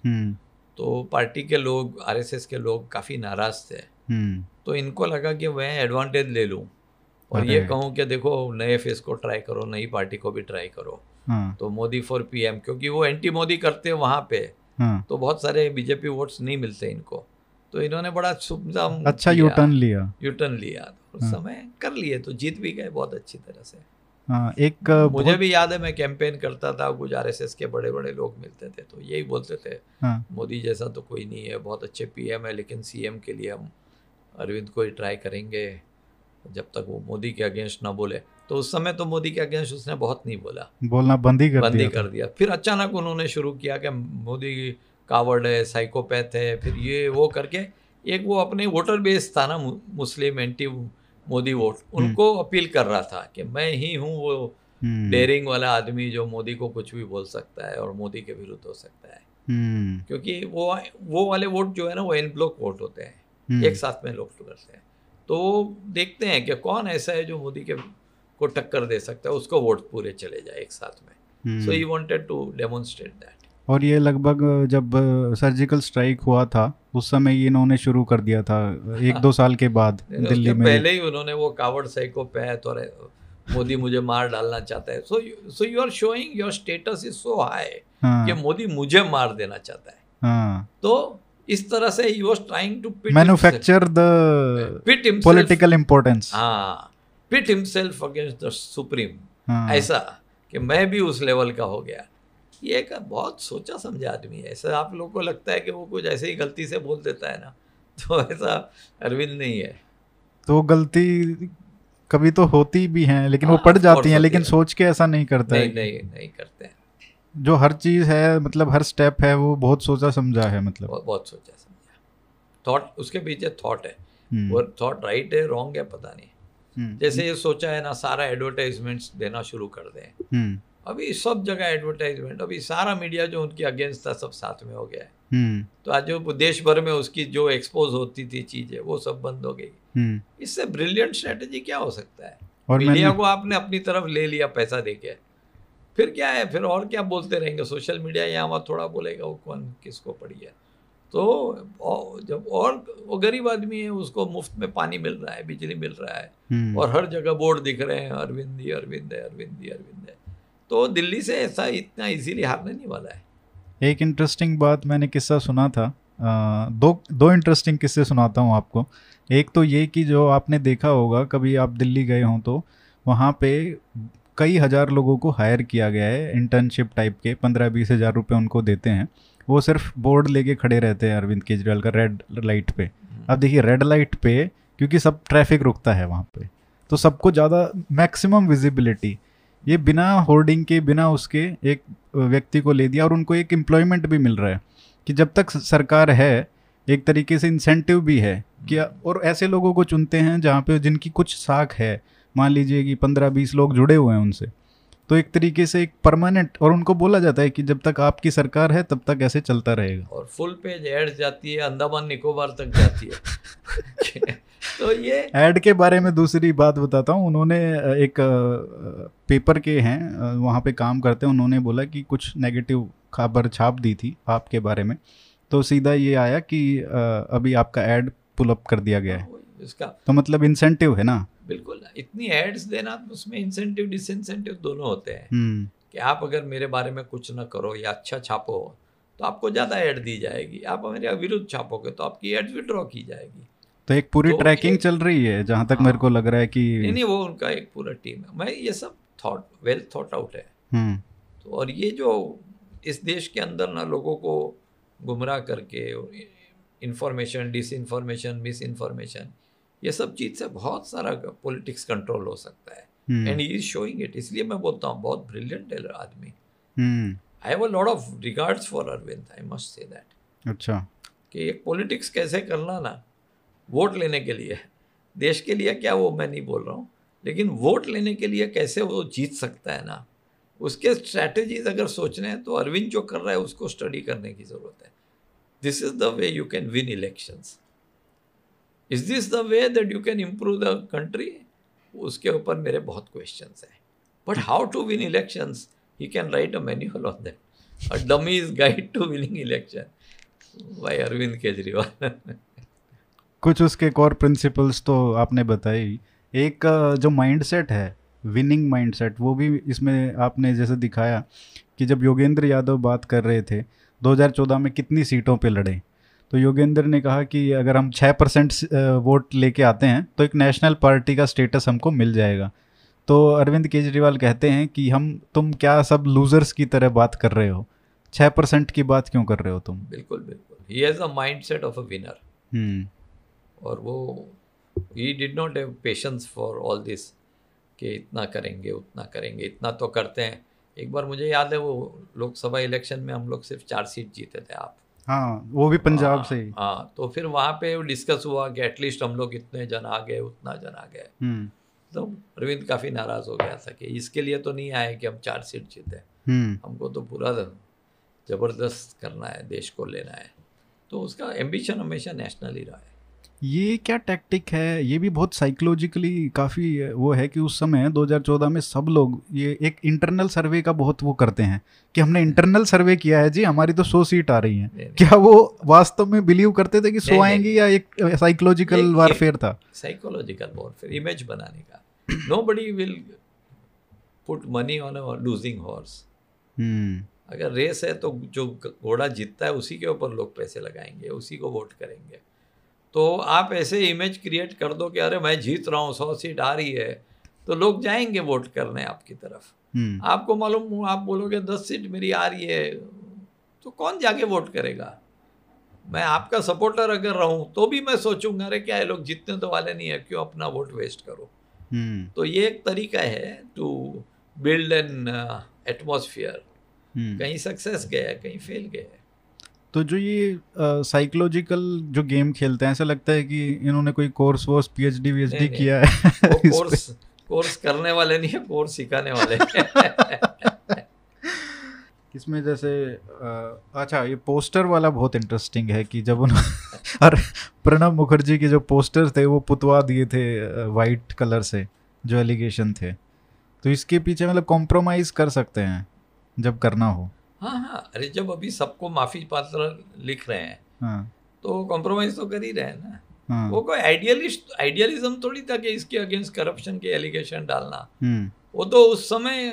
तो पार्टी के लोग, आरएसएस के लोग काफ़ी नाराज थे। तो इनको लगा कि मैं एडवांटेज ले लूँ और ये कहूँ कि देखो नए फेस को ट्राई करो, नई पार्टी को भी ट्राई करो। तो मोदी फॉर पीएम, क्योंकि वो एंटी मोदी करते वहाँ पे, तो बहुत सारे बीजेपी वोट्स नहीं मिलते इनको, तो इन्होंने बड़ा सुबह अच्छा यूटर्न लिया, यूटर्न लिया उस समय कर लिए, तो जीत भी गए बहुत अच्छी तरह से। हाँ, एक मुझे भी याद है मैं कैंपेन करता था, कुछ आरएसएस के बड़े बड़े लोग मिलते थे तो यही बोलते थे, हाँ, मोदी जैसा तो कोई नहीं है, बहुत अच्छे पीएम है, लेकिन सीएम के लिए हम अरविंद को ही ट्राई करेंगे जब तक वो मोदी के अगेंस्ट ना बोले। तो उस समय तो मोदी के अगेंस्ट उसने बहुत नहीं बोला, बोलना बंद ही कर बंद ही कर दिया। फिर अचानक उन्होंने शुरू किया कि मोदी कावर्ड है, साइकोपैथ है, फिर ये वो करके एक वो अपने वोटर बेस था ना मुस्लिम एंटी मोदी वोट, उनको अपील कर रहा था कि मैं ही हूँ वो डेयरिंग वाला आदमी जो मोदी को कुछ भी बोल सकता है और मोदी के विरुद्ध हो सकता है, क्योंकि वो वो वाले वोट जो है ना वो इन ब्लॉक वोट होते हैं, एक साथ में लोग करते हैं, तो देखते हैं कि कौन ऐसा है जो मोदी के को टक्कर दे सकता है, उसको वोट पूरे चले जाए एक साथ में। So he wanted to demonstrate that. और ये लगभग जब सर्जिकल स्ट्राइक हुआ था उस समय इन्होंने शुरू कर दिया था, एक दो साल के बाद दिल्ली में पहले ही उन्होंने वो कावड़ साइकोपैथ और मोदी मुझे मार डालना चाहता है। So so you are showing your status is so high कि मोदी मुझे मार देना चाहता है। हाँ, तो इस तरह से he was trying to pit manufacture the political importance. हाँ, pit himself against the supreme, ऐसा कि मैं भी उस लेवल का हो गया। ये एक बहुत सोचा समझा आदमी है। ऐसा आप लोगों को लगता है कि वो कुछ ऐसे ही गलती से बोल देता है ना, तो ऐसा अरविंद नहीं है। तो गलती कभी तो होती भी हैं लेकिन आ, वो पड़ जाती हैं, लेकिन है। सोच के ऐसा नहीं करता नहीं, है नहीं नहीं करते हैं। जो हर चीज़ है, मतलब हर स्टेप है, वो बहुत सोचा समझा है, मतलब बहुत, बहुत सोचा समझा थॉट, उसके पीछे थॉट है। वो थॉट राइट है रॉन्ग है पता नहीं। जैसे ये सोचा है ना सारा एडवर्टाइजमेंट्स देना शुरू कर दें, अभी सब जगह एडवर्टाइजमेंट, अभी सारा मीडिया जो उनके अगेंस्ट था सब साथ में हो गया है। hmm. तो आज जो देश भर में उसकी जो एक्सपोज होती थी चीजें वो सब बंद हो गई। hmm. इससे ब्रिलियंट स्ट्रेटेजी क्या हो सकता है? और मीडिया को आपने अपनी तरफ ले लिया पैसा देके, फिर क्या है, फिर और क्या बोलते रहेंगे। सोशल मीडिया यहाँ वहाँ थोड़ा बोलेगा, वो कौन किसको पड़ी है। तो जब और वो गरीब आदमी है, उसको मुफ्त में पानी मिल रहा है, बिजली मिल रहा है, और हर जगह बोर्ड दिख रहे हैं अरविंद ही अरविंद है अरविंद ही अरविंद है। तो दिल्ली से ऐसा इतना इजीली हारने नहीं वाला है। एक इंटरेस्टिंग बात मैंने किस्सा सुना था, आ, दो दो इंटरेस्टिंग किस्से सुनाता हूँ आपको। एक तो ये कि जो आपने देखा होगा कभी आप दिल्ली गए हों तो वहाँ पे कई हज़ार लोगों को हायर किया गया है इंटर्नशिप टाइप के, पंद्रह बीस हज़ार रुपये उनको देते हैं, वो सिर्फ बोर्ड लेके खड़े रहते हैं अरविंद केजरीवाल का रेड लाइट पे। अब देखिए रेड लाइट पे क्योंकि सब ट्रैफिक रुकता है वहाँ पे, तो सबको ज़्यादा मैक्सिमम विजिबिलिटी, ये बिना होर्डिंग के बिना उसके एक व्यक्ति को ले दिया और उनको एक एम्प्लॉयमेंट भी मिल रहा है कि जब तक सरकार है एक तरीके से इंसेंटिव भी है कि, और ऐसे लोगों को चुनते हैं जहाँ पे जिनकी कुछ साख है, मान लीजिए कि पंद्रह बीस लोग जुड़े हुए हैं उनसे, तो एक तरीके से एक परमानेंट, और उनको बोला जाता है कि जब तक आपकी सरकार है तब तक ऐसे चलता रहेगा। और फुल पेज एड जाती है, अंडमान निकोबार तक जाती है। तो ये ऐड के बारे में दूसरी बात बताता हूँ, उन्होंने एक पेपर के हैं वहाँ पे काम करते हैं, उन्होंने बोला कि कुछ नेगेटिव खबर छाप दी थी आपके बारे में, तो सीधा ये आया कि अभी आपका ऐड पुल अप कर दिया गया है। इसका तो मतलब इंसेंटिव है ना। बिल्कुल, इतनी एड्स देना, उसमें इंसेंटिव डिसइंसेंटिव दोनों होते हैं कि आप अगर मेरे बारे में कुछ ना करो या अच्छा छापो तो आपको ज़्यादा ऐड दी जाएगी, आप मेरे विरुद्ध छापोगे तो आपकी एड्स विड्रॉ की जाएगी। तो एक पूरी तो ट्रैकिंग चल रही है जहाँ तक। हाँ, मेरे को लग रहा है कि नहीं नहीं वो उनका एक पूरा टीम है। मैं ये सब थॉट वेल थॉट आउट है। तो और ये जो इस देश के अंदर ना लोगों को गुमराह करके इंफॉर्मेशन, डिसइंफॉर्मेशन, मिसइंफॉर्मेशन, ये सब चीज़ से बहुत सारा पॉलिटिक्स कंट्रोल हो सकता है, and he is showing it. इसलिए मैं बोलता हूँ बहुत ब्रिलियंट है आदमी। I have a lot of regards for Arvind, I must say that. अच्छा कि एक पॉलिटिक्स कैसे करना ना, वोट लेने के लिए, देश के लिए क्या वो मैं नहीं बोल रहा हूँ, लेकिन वोट लेने के लिए कैसे वो जीत सकता है ना, उसके स्ट्रैटेजीज अगर सोचने हैं तो अरविंद जो कर रहा है उसको स्टडी करने की ज़रूरत है। This is the way you can win elections, is this the way that you can improve the country. उसके ऊपर मेरे बहुत क्वेश्चंस हैं, but how to win elections he can write a manual on that, a dummies guide to winning election by Arvind Kejriwal. कुछ उसके core principles तो आपने बताई, एक जो माइंडसेट है विनिंग माइंडसेट, वो भी इसमें आपने जैसे दिखाया कि जब योगेंद्र यादव बात कर रहे थे दो हज़ार चौदह में कितनी सीटों पे लड़े, तो योगेंद्र ने कहा कि अगर हम छः परसेंट वोट लेके आते हैं तो एक नेशनल पार्टी का स्टेटस हमको मिल जाएगा। तो अरविंद केजरीवाल कहते हैं कि हम तुम क्या सब लूज़र्स की तरह बात कर रहे हो, छः परसेंट की बात क्यों कर रहे हो तुम। बिल्कुल बिल्कुल, he has a mindset of a winner, और वो he did not have patience for all this कि इतना करेंगे उतना करेंगे, इतना तो करते हैं। एक बार मुझे याद है वो लोकसभा इलेक्शन में हम लोग सिर्फ चार सीट जीते थे आप। हाँ, वो भी पंजाब से ही। हाँ, तो फिर वहाँ पे डिस्कस हुआ कि एटलीस्ट हम लोग इतने जन आ गए उतना जन आ गए, तो अरविंद काफ़ी नाराज़ हो गया था कि इसके लिए तो नहीं आए कि हम चार सीट जीते, हमको तो पूरा ज़बरदस्त करना है, देश को लेना है। तो उसका एम्बिशन हमेशा नेशनल ही रहा है। ये क्या टैक्टिक है, ये भी बहुत साइकोलॉजिकली काफ़ी वो है कि उस समय दो हज़ार चौदह में सब लोग ये एक इंटरनल सर्वे का बहुत वो करते हैं कि हमने इंटरनल सर्वे किया है जी, हमारी तो सौ सीट आ रही हैं। क्या वो वास्तव में बिलीव करते थे कि सौ आएंगी, या एक साइकोलॉजिकल वारफेयर था? साइकोलॉजिकल वारफेयर, इमेज बनाने का। Nobody will put money on a losing horse. अगर रेस है तो जो घोड़ा जीतता है उसी के ऊपर लोग पैसे लगाएंगे, उसी को वोट करेंगे। तो आप ऐसे इमेज क्रिएट कर दो कि अरे मैं जीत रहा हूँ, सौ सीट आ रही है, तो लोग जाएंगे वोट करने आपकी तरफ। आपको मालूम, आप बोलोगे दस सीट मेरी आ रही है, तो कौन जाके वोट करेगा? मैं आपका सपोर्टर अगर रहूँ तो भी मैं सोचूंगा अरे क्या है, लोग जीतने तो वाले नहीं है, क्यों अपना वोट वेस्ट करो। तो ये एक तरीका है टू बिल्ड एन एटमोसफियर। कहीं सक्सेस गया, कहीं फेल गया। तो जो ये साइकोलॉजिकल uh, जो गेम खेलते हैं, ऐसा लगता है कि इन्होंने कोई कोर्स वोर्स पीएचडी वीएचडी किया है। कोर्स कोर्स करने वाले नहीं है, कोर्स सिखाने वाले। इसमें जैसे uh, अच्छा ये पोस्टर वाला बहुत इंटरेस्टिंग है कि जब उन्होंने और प्रणब मुखर्जी के जो पोस्टर थे वो पुतवा दिए थे वाइट कलर से, जो एलिगेशन थे। तो इसके पीछे मतलब कॉम्प्रोमाइज़ कर सकते हैं जब करना हो। हाँ हाँ, अरे जब अभी सबको माफ़ी पात्र लिख रहे हैं हाँ. तो कॉम्प्रोमाइज तो कर ही रहे ना. हाँ. वो कोई आइडियलिस्ट आइडियलिज्म थोड़ी था कि इसके अगेंस्ट करप्शन के एलिगेशन डालना. हुँ. वो तो उस समय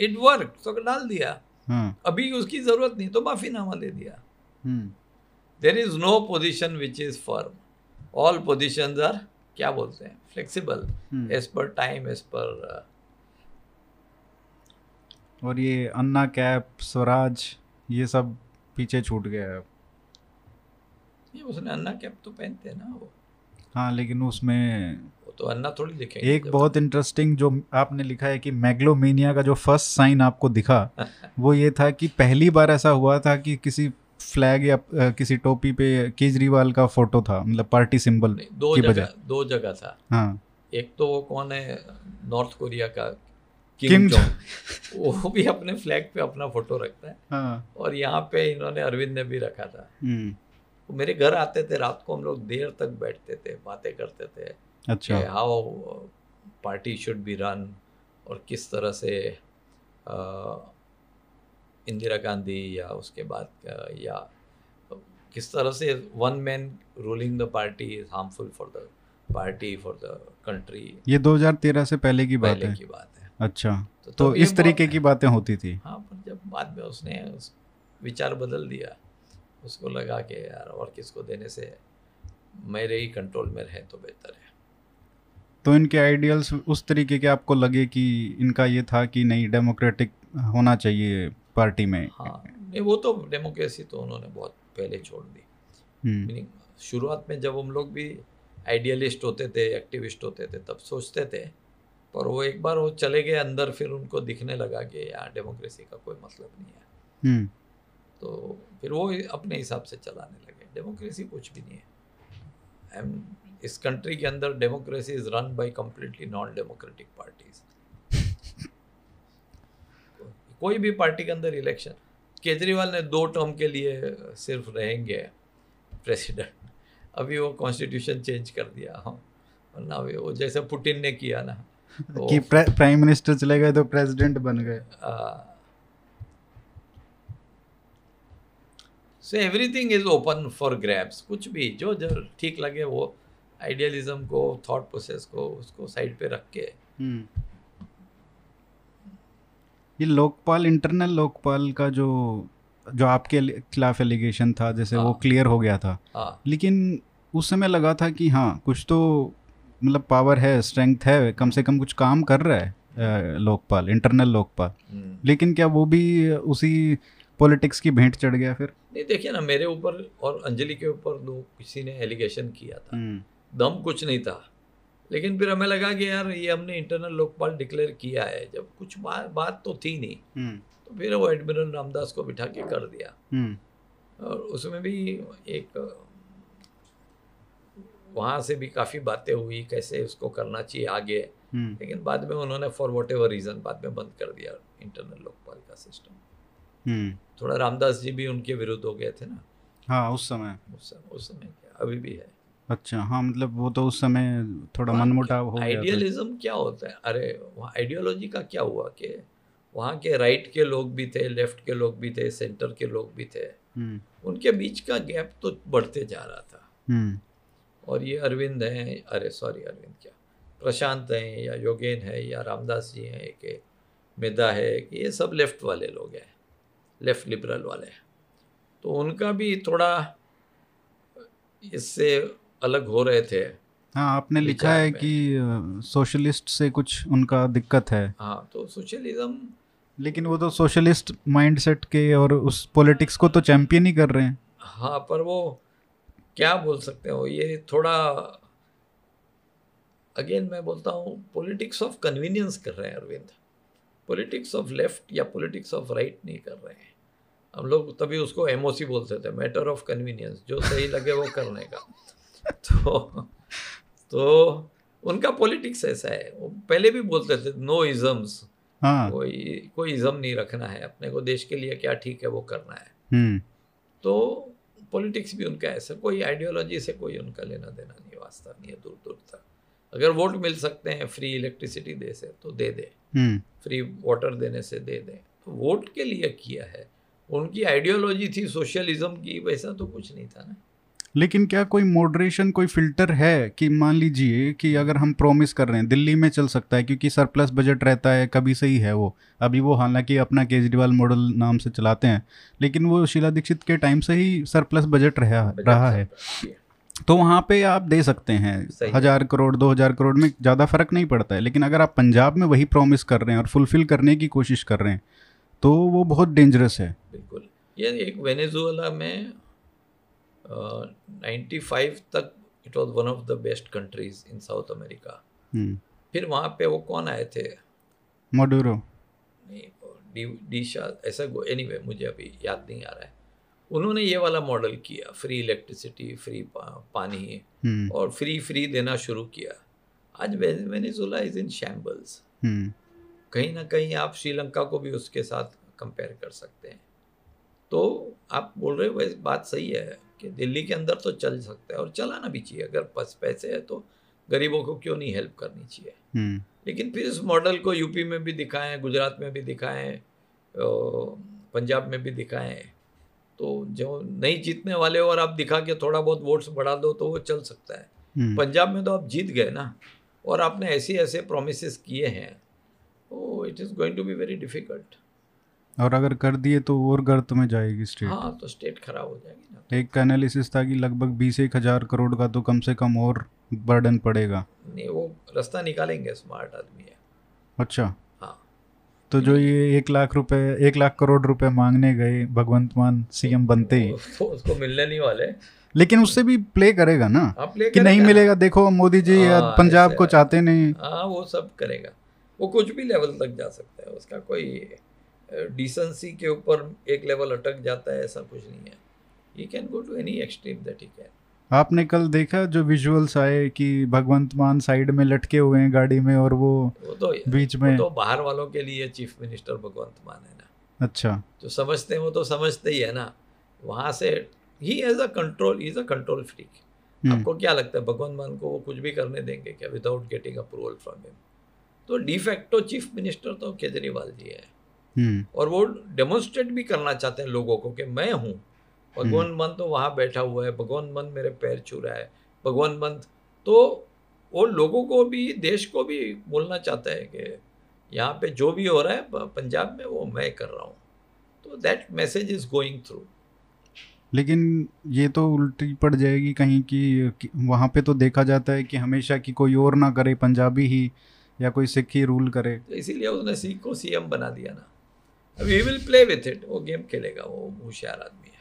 इट वर्क तो डाल दिया. हाँ. अभी उसकी जरूरत नहीं तो माफीनामा दे दिया. There is no position which is firm. All positions are क्या बोलते हैं flexible as per time as per. और ये अन्ना कैप स्वराज ये सब पीछे छूट गया है. ये उसने अन्ना कैप तो पहनते हैं ना वो. हाँ लेकिन उसमें वो तो अन्ना थोड़ी लिखे. एक बहुत इंटरेस्टिंग जो आपने लिखा है कि मैग्लोमेनिया का जो फर्स्ट साइन आपको दिखा वो ये था कि पहली बार ऐसा हुआ था कि किसी फ्लैग या किसी टोपी पे केजरीवाल का फोटो था मतलब पार्टी सिंबल दो जगह दो जगह था. हाँ एक तो वो कौन है नॉर्थ कोरिया का किम जोंग वो भी अपने फ्लैग पे अपना फोटो रखता है. हाँ. और यहाँ पे इन्होंने अरविंद ने भी रखा था. वो मेरे घर आते थे रात को हम लोग देर तक बैठते थे बातें करते थे. अच्छा. How party should be run और किस तरह से आ, इंदिरा गांधी या उसके बाद या किस तरह से one man ruling the party is harmful for the party for the country. ये दो हज़ार तेरह से पहले की बात पहले है. की बात है. अच्छा. तो, तो, तो इस तरीके की बातें होती थी. हाँ पर जब बाद में उसने उस विचार बदल दिया. उसको लगा कि यार और किसको देने से मेरे ही कंट्रोल में रहे तो बेहतर है. तो इनके आइडियल्स उस तरीके के आपको लगे कि इनका ये था कि नहीं डेमोक्रेटिक होना चाहिए पार्टी में. हाँ नहीं वो तो डेमोक्रेसी तो उन्होंने बहुत पहले छोड़ दी. मीनिंग शुरुआत में जब हम लोग भी आइडियलिस्ट होते थे एक्टिविस्ट होते थे तब सोचते थे पर वो एक बार वो चले गए अंदर फिर उनको दिखने लगा कि यार डेमोक्रेसी का कोई मतलब नहीं है. तो फिर वो अपने हिसाब से चलाने लगे. डेमोक्रेसी कुछ भी नहीं है. एम इस कंट्री के अंदर democracy is run by completely non democratic parties. कोई भी पार्टी के अंदर इलेक्शन केजरीवाल ने दो टर्म के लिए सिर्फ रहेंगे प्रेसिडेंट. अभी वो कॉन्स्टिट्यूशन चेंज कर दिया वरना वो जैसे पुतिन ने किया ना कि प्राइम मिनिस्टर चले गए तो प्रेसिडेंट बन गए. So everything is open for grabs. कुछ भी जो जो ठीक लगे वो आइडियलिज्म को थॉट प्रोसेस को उसको साइड पे रख के. hmm. ये लोकपाल इंटरनल लोकपाल का जो जो आपके खिलाफ एलिगेशन था जैसे. हाँ. वो क्लियर हो गया था. हाँ. लेकिन उस समय लगा था कि हाँ कुछ तो मतलब पावर है स्ट्रेंथ है कम से कम कुछ काम कर रहा है लोकपाल इंटरनल लोकपाल. लेकिन क्या वो भी उसी पॉलिटिक्स की भेंट चढ़ गया फिर. नहीं देखिए ना मेरे ऊपर और अंजलि के ऊपर दो किसी ने एलिगेशन किया था. दम कुछ नहीं था लेकिन फिर हमें लगा कि यार ये हमने इंटरनल लोकपाल डिक्लेयर किया है जब कुछ बा, बात तो थी नहीं. hmm. तो फिर वो एडमिरल रामदास को बिठा के कर दिया. hmm. और उसमें भी एक वहाँ से भी काफ़ी बातें हुई कैसे उसको करना चाहिए आगे. hmm. लेकिन बाद में उन्होंने फॉर वॉट एवर रीज़न बाद में बंद कर दिया इंटरनल लोकपाल का सिस्टम. hmm. थोड़ा रामदास जी भी उनके विरुद्ध हो गए थे ना. हाँ उस समय उस समय, उस समय क्या अभी भी है. अच्छा. हाँ मतलब वो तो उस समय थोड़ा मनमुटाव हो गया. आइडियलिज्म क्या होता है. अरे वहाँ आइडियोलॉजी का क्या हुआ कि वहाँ के राइट के लोग भी थे लेफ्ट के लोग भी थे सेंटर के लोग भी थे. हुँ. उनके बीच का गैप तो बढ़ते जा रहा था. हुँ. और ये अरविंद हैं अरे सॉरी अरविंद क्या प्रशांत हैं या योगेन है या रामदास जी हैं कि मेधा है कि ये सब लेफ्ट वाले लोग हैं लेफ्ट लिबरल वाले हैं. तो उनका भी थोड़ा इससे अलग हो रहे थे. हाँ आपने लिखा है कि सोशलिस्ट से कुछ उनका दिक्कत है. हाँ तो सोशलिज्म लेकिन वो तो सोशलिस्ट माइंडसेट के और उस पॉलिटिक्स को तो चैंपियन ही कर रहे हैं. हाँ पर वो क्या बोल सकते हो ये थोड़ा अगेन मैं बोलता हूँ पॉलिटिक्स ऑफ कन्वीनियंस कर रहे हैं अरविंद. पॉलिटिक्स ऑफ लेफ्ट या पॉलिटिक्स ऑफ राइट नहीं कर रहे हैं. हम लोग तभी उसको एम ओ सी बोलते थे मैटर ऑफ कन्वीनियंस. जो सही लगे वो करने का. तो तो उनका पॉलिटिक्स ऐसा है. वो पहले भी बोलते थे नो इजम्स. हाँ. कोई कोई इजम नहीं रखना है अपने को देश के लिए क्या ठीक है वो करना है. हुँ. तो पॉलिटिक्स भी उनका ऐसा कोई आइडियोलॉजी से कोई उनका लेना देना नहीं वास्ता नहीं है दूर दूर तक. अगर वोट मिल सकते हैं फ्री इलेक्ट्रिसिटी दे से तो दे दे. हुँ. फ्री वाटर देने से दे दे. तो वोट के लिए किया है उनकी आइडियोलॉजी थी सोशलिज्म की, वैसा तो कुछ नहीं था ना। लेकिन क्या कोई मॉडरेशन, कोई फिल्टर है कि मान लीजिए कि अगर हम प्रॉमिस कर रहे हैं दिल्ली में चल सकता है क्योंकि सरप्लस बजट रहता है, कभी से ही है वो अभी, वो हालांकि अपना केजरीवाल मॉडल नाम से चलाते हैं लेकिन वो शीला दीक्षित के टाइम से ही सरप्लस बजट रहा रहा है, तो वहाँ पे आप दे सकते हैं हज़ार करोड़ दो हज़ार करोड़ में ज़्यादा फ़र्क नहीं पड़ता है। लेकिन अगर आप पंजाब में वही प्रॉमिस कर रहे हैं और फुलफ़िल करने की कोशिश कर रहे हैं तो वो बहुत डेंजरस है। बिल्कुल, ये एक वेनेजुएला में नाइन्टी फाइव तक it was one of the best countries in South America. फिर वहाँ पे वो कौन आए थे, मडुरो नहीं डी शायद ऐसा, एनीवे मुझे अभी याद नहीं आ रहा है। उन्होंने ये वाला मॉडल किया, फ्री इलेक्ट्रिसिटी, फ्री पानी और फ्री फ्री देना शुरू किया। आज वेनेजुएला इज इन शैम्बल्स। कहीं ना कहीं आप श्रीलंका को भी उसके साथ कंपेयर कर सकते हैं। तो आप बोल रहे हो बात सही है कि दिल्ली के अंदर तो चल सकता है और चलाना भी चाहिए, अगर पास पैसे है तो गरीबों को क्यों नहीं हेल्प करनी चाहिए। लेकिन फिर इस मॉडल को यूपी में भी दिखाएं, गुजरात में भी दिखाएं, पंजाब में भी दिखाएं, तो जो नहीं जीतने वाले हो और आप दिखा के थोड़ा बहुत वोट्स बढ़ा दो तो वो चल सकता है। पंजाब में तो आप जीत गए ना और आपने ऐसे ऐसे प्रोमिस किए हैं, तो it is going to be very difficult. और अगर कर दिए तो और गर्त में जाएगी स्टेट। हाँ, तो स्टेट खराब हो जाएगी ना। एक का एनालिसिस था कि लगभग बीस एक हज़ार करोड़ का तो कम से कम और बर्डन पड़ेगा। नहीं, वो रास्ता निकालेंगे, स्मार्ट आदमी है। अच्छा हाँ, तो जो ये एक लाख रुपए एक लाख करोड़ रुपए मांगने गए भगवंत मान सीएम बनते ही, तो उसको मिलने नहीं वाले। लेकिन उससे भी प्ले करेगा ना कि नहीं मिलेगा, देखो मोदी जी पंजाब को चाहते नहीं। हाँ, वो सब करेगा, वो कुछ भी लेवल तक जा सकता है, उसका कोई डिसेंसी के ऊपर एक लेवल अटक जाता है ऐसा कुछ नहीं है। He can go to any extreme that he can. आपने कल देखा जो विजुअल्स आए कि भगवंत मान साइड में लटके हुए हैं गाड़ी में और वो, वो तो बीच में, वो तो बाहर वालों के लिए चीफ मिनिस्टर भगवंत मान है ना। अच्छा, जो समझते हैं वो तो समझते ही है ना, वहाँ से ही as a control is a control freak. आपको क्या लगता है भगवंत मान को वो कुछ भी करने देंगे क्या without getting approval from him? तो डिफेक्टो चीफ मिनिस्टर तो केजरीवाल जी है। Hmm. और वो डेमोन्स्ट्रेट भी करना चाहते हैं लोगों को कि मैं हूँ भगवंत मंत, तो वहाँ बैठा हुआ है भगवंत मंत, मेरे पैर छू रहा है भगवंत मंत। तो वो लोगों को भी, देश को भी बोलना चाहता है कि यहाँ पे जो भी हो रहा है पंजाब में वो मैं कर रहा हूँ। तो that message is going through. लेकिन ये तो उल्टी पड़ जाएगी कहीं कि, कि वहाँ पे तो देखा जाता है कि हमेशा कि कोई और ना करे, पंजाबी ही या कोई सिख ही रूल करे। तो इसीलिए उसने सिख को सीएम बना दिया ना। We will play with it, वो गेम खेलेगा, वो होशियार आदमी है।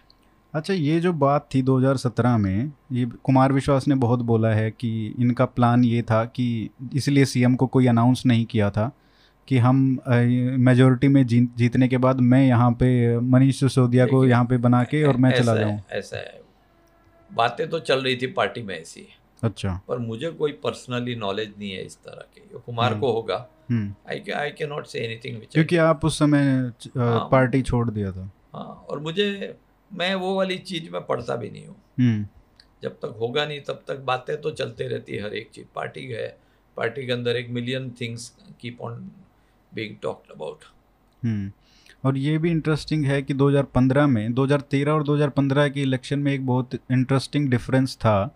अच्छा, ये जो बात थी दो हज़ार सत्रह में, ये कुमार विश्वास ने बहुत बोला है कि इनका प्लान ये था कि इसलिए सीएम को कोई अनाउंस नहीं किया था कि हम मेजोरिटी में जीत जीतने के बाद मैं यहाँ पे मनीष सिसोदिया को यहाँ पे बना के और मैं चला जाऊँ। ऐसा है, बातें तो चल रही थी पार्टी में ऐसी। अच्छा, पर मुझे कोई पर्सनली नॉलेज नहीं है इस तरह के, कुमार को होगा। I can, I cannot say anything which क्योंकि आप उस समय हाँ, पार्टी छोड़ दिया था। हाँ, और मुझे, मैं वो वाली चीज में पढ़ता भी नहीं हूँ। जब तक होगा नहीं तब तक बातें तो चलते रहती है, हर एक चीज। पार्टी है, पार्टी के अंदर एक million things keep on being talked about. और ये भी इंटरेस्टिंग है कि दो हज़ार पंद्रह में, दो हज़ार तेरह और दो हज़ार पंद्रह के इलेक्शन में एक बहुत इंटरेस्टिंग डिफरेंस था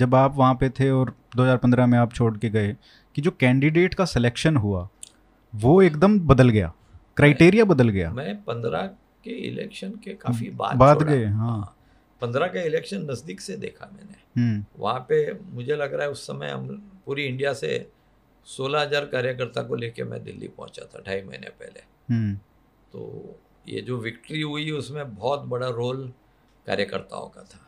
जब आप वहाँ पे थे और दो हज़ार पंद्रह में आप छोड़ के गए, कि जो कैंडिडेट का सिलेक्शन हुआ वो एकदम बदल गया, क्राइटेरिया बदल गया। मैं पंद्रह के इलेक्शन के काफ़ी बाद बाद गए। हाँ, पंद्रह का इलेक्शन नज़दीक से देखा मैंने। वहाँ पे मुझे लग रहा है उस समय हम पूरी इंडिया से सोलह हज़ार कार्यकर्ता को लेके मैं दिल्ली पहुँचा था ढाई महीने पहले। तो ये जो विक्ट्री हुई उसमें बहुत बड़ा रोल कार्यकर्ताओं का था।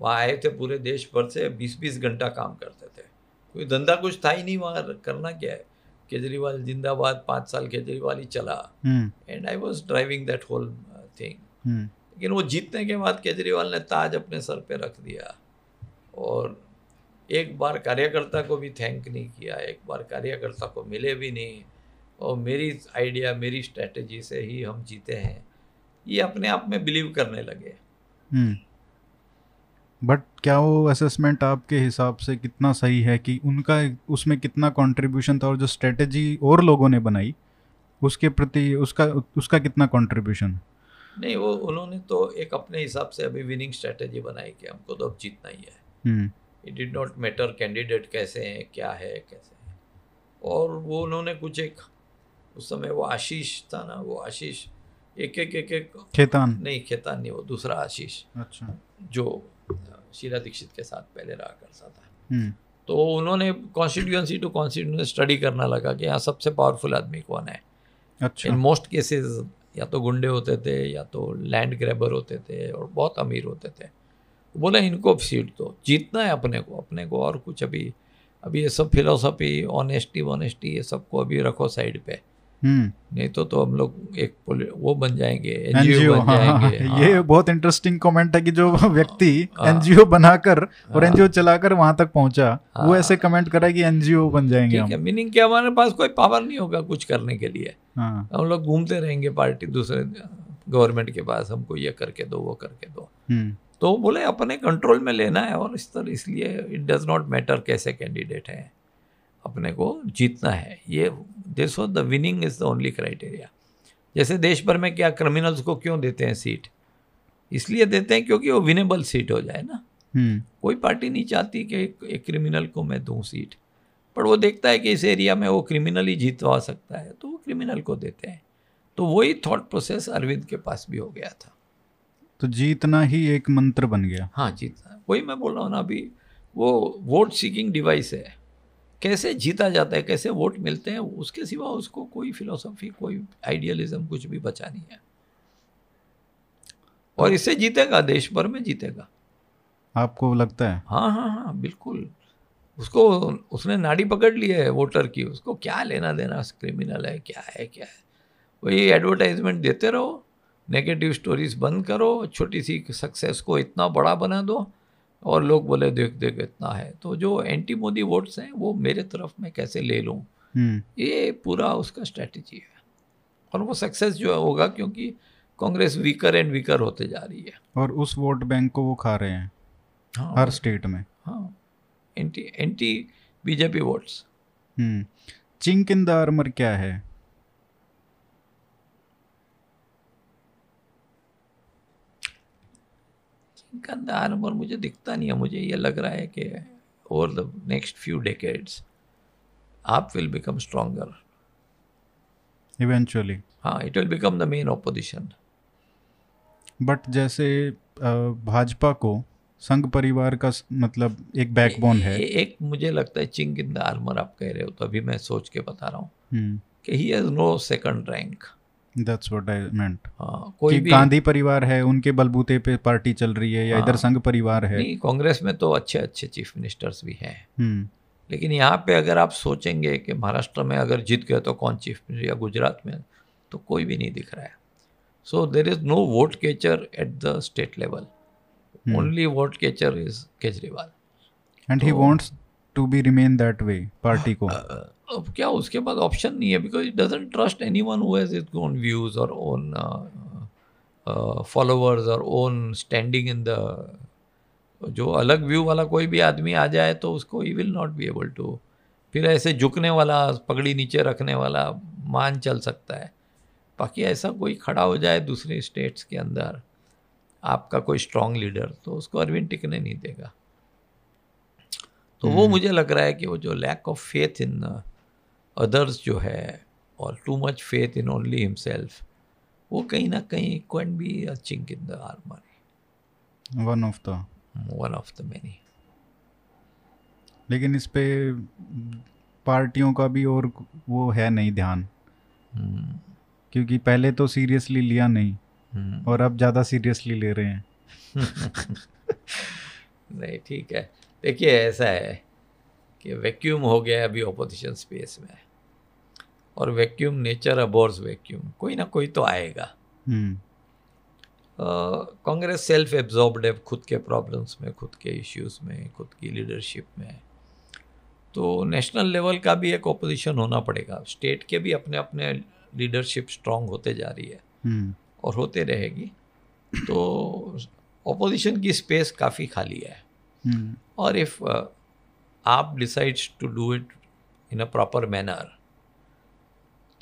वहाँ आए थे पूरे देश भर से, बीस बीस घंटा काम करते थे, कोई धंधा कुछ था ही नहीं वहाँ, करना क्या है। केजरीवाल जिंदाबाद, पाँच साल केजरीवाल ही चला, and I was driving that whole thing. लेकिन वो जीतने के बाद केजरीवाल ने ताज अपने सर पे रख दिया और एक बार कार्यकर्ता को भी थैंक नहीं किया, एक बार कार्यकर्ता को मिले भी नहीं, और मेरी आइडिया मेरी स्ट्रेटेजी से ही हम जीते हैं ये अपने आप में बिलीव करने लगे। hmm. बट क्या वो असेसमेंट आपके हिसाब से कितना सही है कि उनका उसमें कितना कंट्रीब्यूशन था, और जो स्ट्रेटजी और लोगों ने बनाई उसके प्रति उसका उसका कितना कंट्रीब्यूशन? नहीं, वो उन्होंने तो एक अपने हिसाब से अभी विनिंग स्ट्रेटेजी बनाई कि हमको तो अब जीतना ही है, it did not matter candidate कैसे हैं, क्या है, कैसे है। और वो उन्होंने कुछ एक उस समय वो आशीष था ना, वो आशीष एक एक एक एक खेतान नहीं खेतान नहीं वो दूसरा आशीष, अच्छा, जो शीला दीक्षित के साथ पहले रहा करता था, तो उन्होंने कॉन्स्टिट्यूएंसी टू कॉन्स्टिट्यूएंसी स्टडी करना लगा कि यहाँ सबसे पावरफुल आदमी कौन है। अच्छा। इन मोस्ट केसेस या तो गुंडे होते थे या तो लैंड ग्रैबर होते थे और बहुत अमीर होते थे। बोला इनको सीट दो, जीतना है अपने को, अपने को और कुछ अभी अभी ये सब फिलोसफी ऑनेस्टी वॉनेस्टी ये सबको अभी रखो साइड पे, नहीं तो तो हम लोग एक वो बन जाएंगे, एनजीओ बन जाएंगे। हाँ, हाँ, ये बहुत इंटरेस्टिंग कमेंट है कि जो व्यक्ति एनजीओ बनाकर और एनजीओ चलाकर वहां तक पहुंचा, हाँ, वो ऐसे कमेंट करा कि एनजीओ बन जाएंगे। मीनिंग क्या, हमारे पास कोई पावर नहीं होगा कुछ करने के लिए, हाँ, हम लोग घूमते रहेंगे पार्टी दूसरे गवर्नमेंट के पास, हमको ये करके दो वो करके दो। तो बोले अपने कंट्रोल में लेना है और इस तरह, इसलिए इट डज नॉट मैटर कैसे कैंडिडेट है, अपने को जीतना है। ये this was the winning is the only criteria. जैसे देश भर में क्या क्रिमिनल्स को क्यों देते हैं सीट, इसलिए देते हैं क्योंकि वो विनेबल सीट हो जाए ना। hmm. कोई पार्टी नहीं चाहती कि एक क्रिमिनल को मैं दूं सीट, पर वो देखता है कि इस एरिया में वो क्रिमिनल ही जीतवा सकता है तो वो क्रिमिनल को देते हैं। तो वही थॉट प्रोसेस अरविंद के पास भी हो गया था। तो जीतना ही एक मंत्र बन गया। हाँ, जीतना, वही मैं बोल रहा हूँ ना, अभी वो वोट सीकिंग डिवाइस है, कैसे जीता जाता है, कैसे वोट मिलते हैं, उसके सिवा उसको कोई फिलोसफी कोई आइडियलिज्म कुछ भी बचा नहीं है। और इससे जीतेगा, देश भर में जीतेगा। आपको लगता है? हाँ हाँ हाँ बिल्कुल, उसको उसने नाड़ी पकड़ ली है वोटर की, उसको क्या लेना देना क्रिमिनल है क्या है क्या है। वही एडवर्टाइजमेंट देते रहो, नेगेटिव स्टोरीज बंद करो, छोटी सी सक्सेस को इतना बड़ा बना दो और लोग बोले देख देख इतना है। तो जो एंटी मोदी वोट्स हैं वो मेरे तरफ में कैसे ले लूँ, ये पूरा उसका स्ट्रेटजी है। और वो सक्सेस जो है होगा क्योंकि कांग्रेस वीकर एंड वीकर होते जा रही है और उस वोट बैंक को वो खा रहे हैं। हाँ, हर स्टेट में। हाँ, anti anti BJP votes. Chink in the armour क्या है? कंदार पर मुझे दिखता नहीं है, मुझे ये लग रहा है कि over the next few decades आप विल बिकम स्ट्रॉन्गर इवेंचुअली। हाँ, it will become the main opposition. But जैसे भाजपा को संघ परिवार का मतलब एक बैकबोन है। ए, एक मुझे लगता है चिंक इन द आर्मर आप कह रहे हो, तो अभी मैं सोच के बता रहा हूँ कि he has no second rank. That's what I meant. हाँ, कोई भी गांधी परिवार है उनके बलबूते पे पार्टी चल रही है, या हाँ, इधर संघ परिवार है। नहीं, कांग्रेस में तो अच्छे अच्छे चीफ मिनिस्टर्स भी हैं, लेकिन यहाँ पे अगर आप सोचेंगे कि महाराष्ट्र में अगर जीत गए तो कौन चीफ मिनिस्टर, या गुजरात में तो कोई भी नहीं दिख रहा है। So there is no vote catcher at the state level, only vote catcher is Kejriwal and he wants to be remain that way party को। अब क्या उसके बाद ऑप्शन नहीं है, because it doesn't trust anyone who has its own views और own followers और own standing in the, जो अलग व्यू वाला कोई भी आदमी आ जाए तो उसको he will not be able to. फिर ऐसे झुकने वाला, पगड़ी नीचे रखने वाला मान चल सकता है, बाकी ऐसा कोई खड़ा हो जाए दूसरे स्टेट्स के अंदर आपका कोई स्ट्रॉन्ग लीडर, तो उसको अरविंद टिकने नहीं देगा। तो वो मुझे लग रहा है कि वो जो lack of faith in others जो है और too much faith in only himself, वो कहीं ना कहीं can be a chink in the armour, one of the one of the many. लेकिन इस पे पार्टियों का भी और वो है नहीं ध्यान, क्योंकि पहले तो सीरियसली लिया नहीं और अब ज़्यादा सीरियसली ले रहे हैं। नहीं, ठीक है, देखिए ऐसा है कि वैक्यूम हो गया अभी ऑपोजिशन स्पेस में, और वैक्यूम नेचर अबोर्स वैक्यूम, कोई ना कोई तो आएगा। कांग्रेस सेल्फ एब्जॉर्ब्ड है खुद के प्रॉब्लम्स में, खुद के इश्यूज में, खुद की लीडरशिप में। तो नेशनल लेवल का भी एक ऑपोजिशन होना पड़ेगा, स्टेट के भी अपने अपने लीडरशिप स्ट्रांग होते जा रही है। hmm. और होते रहेगी। तो ऑपोजिशन की स्पेस काफ़ी खाली है। Hmm. और इफ़ uh, आप decides to do it in a proper manner,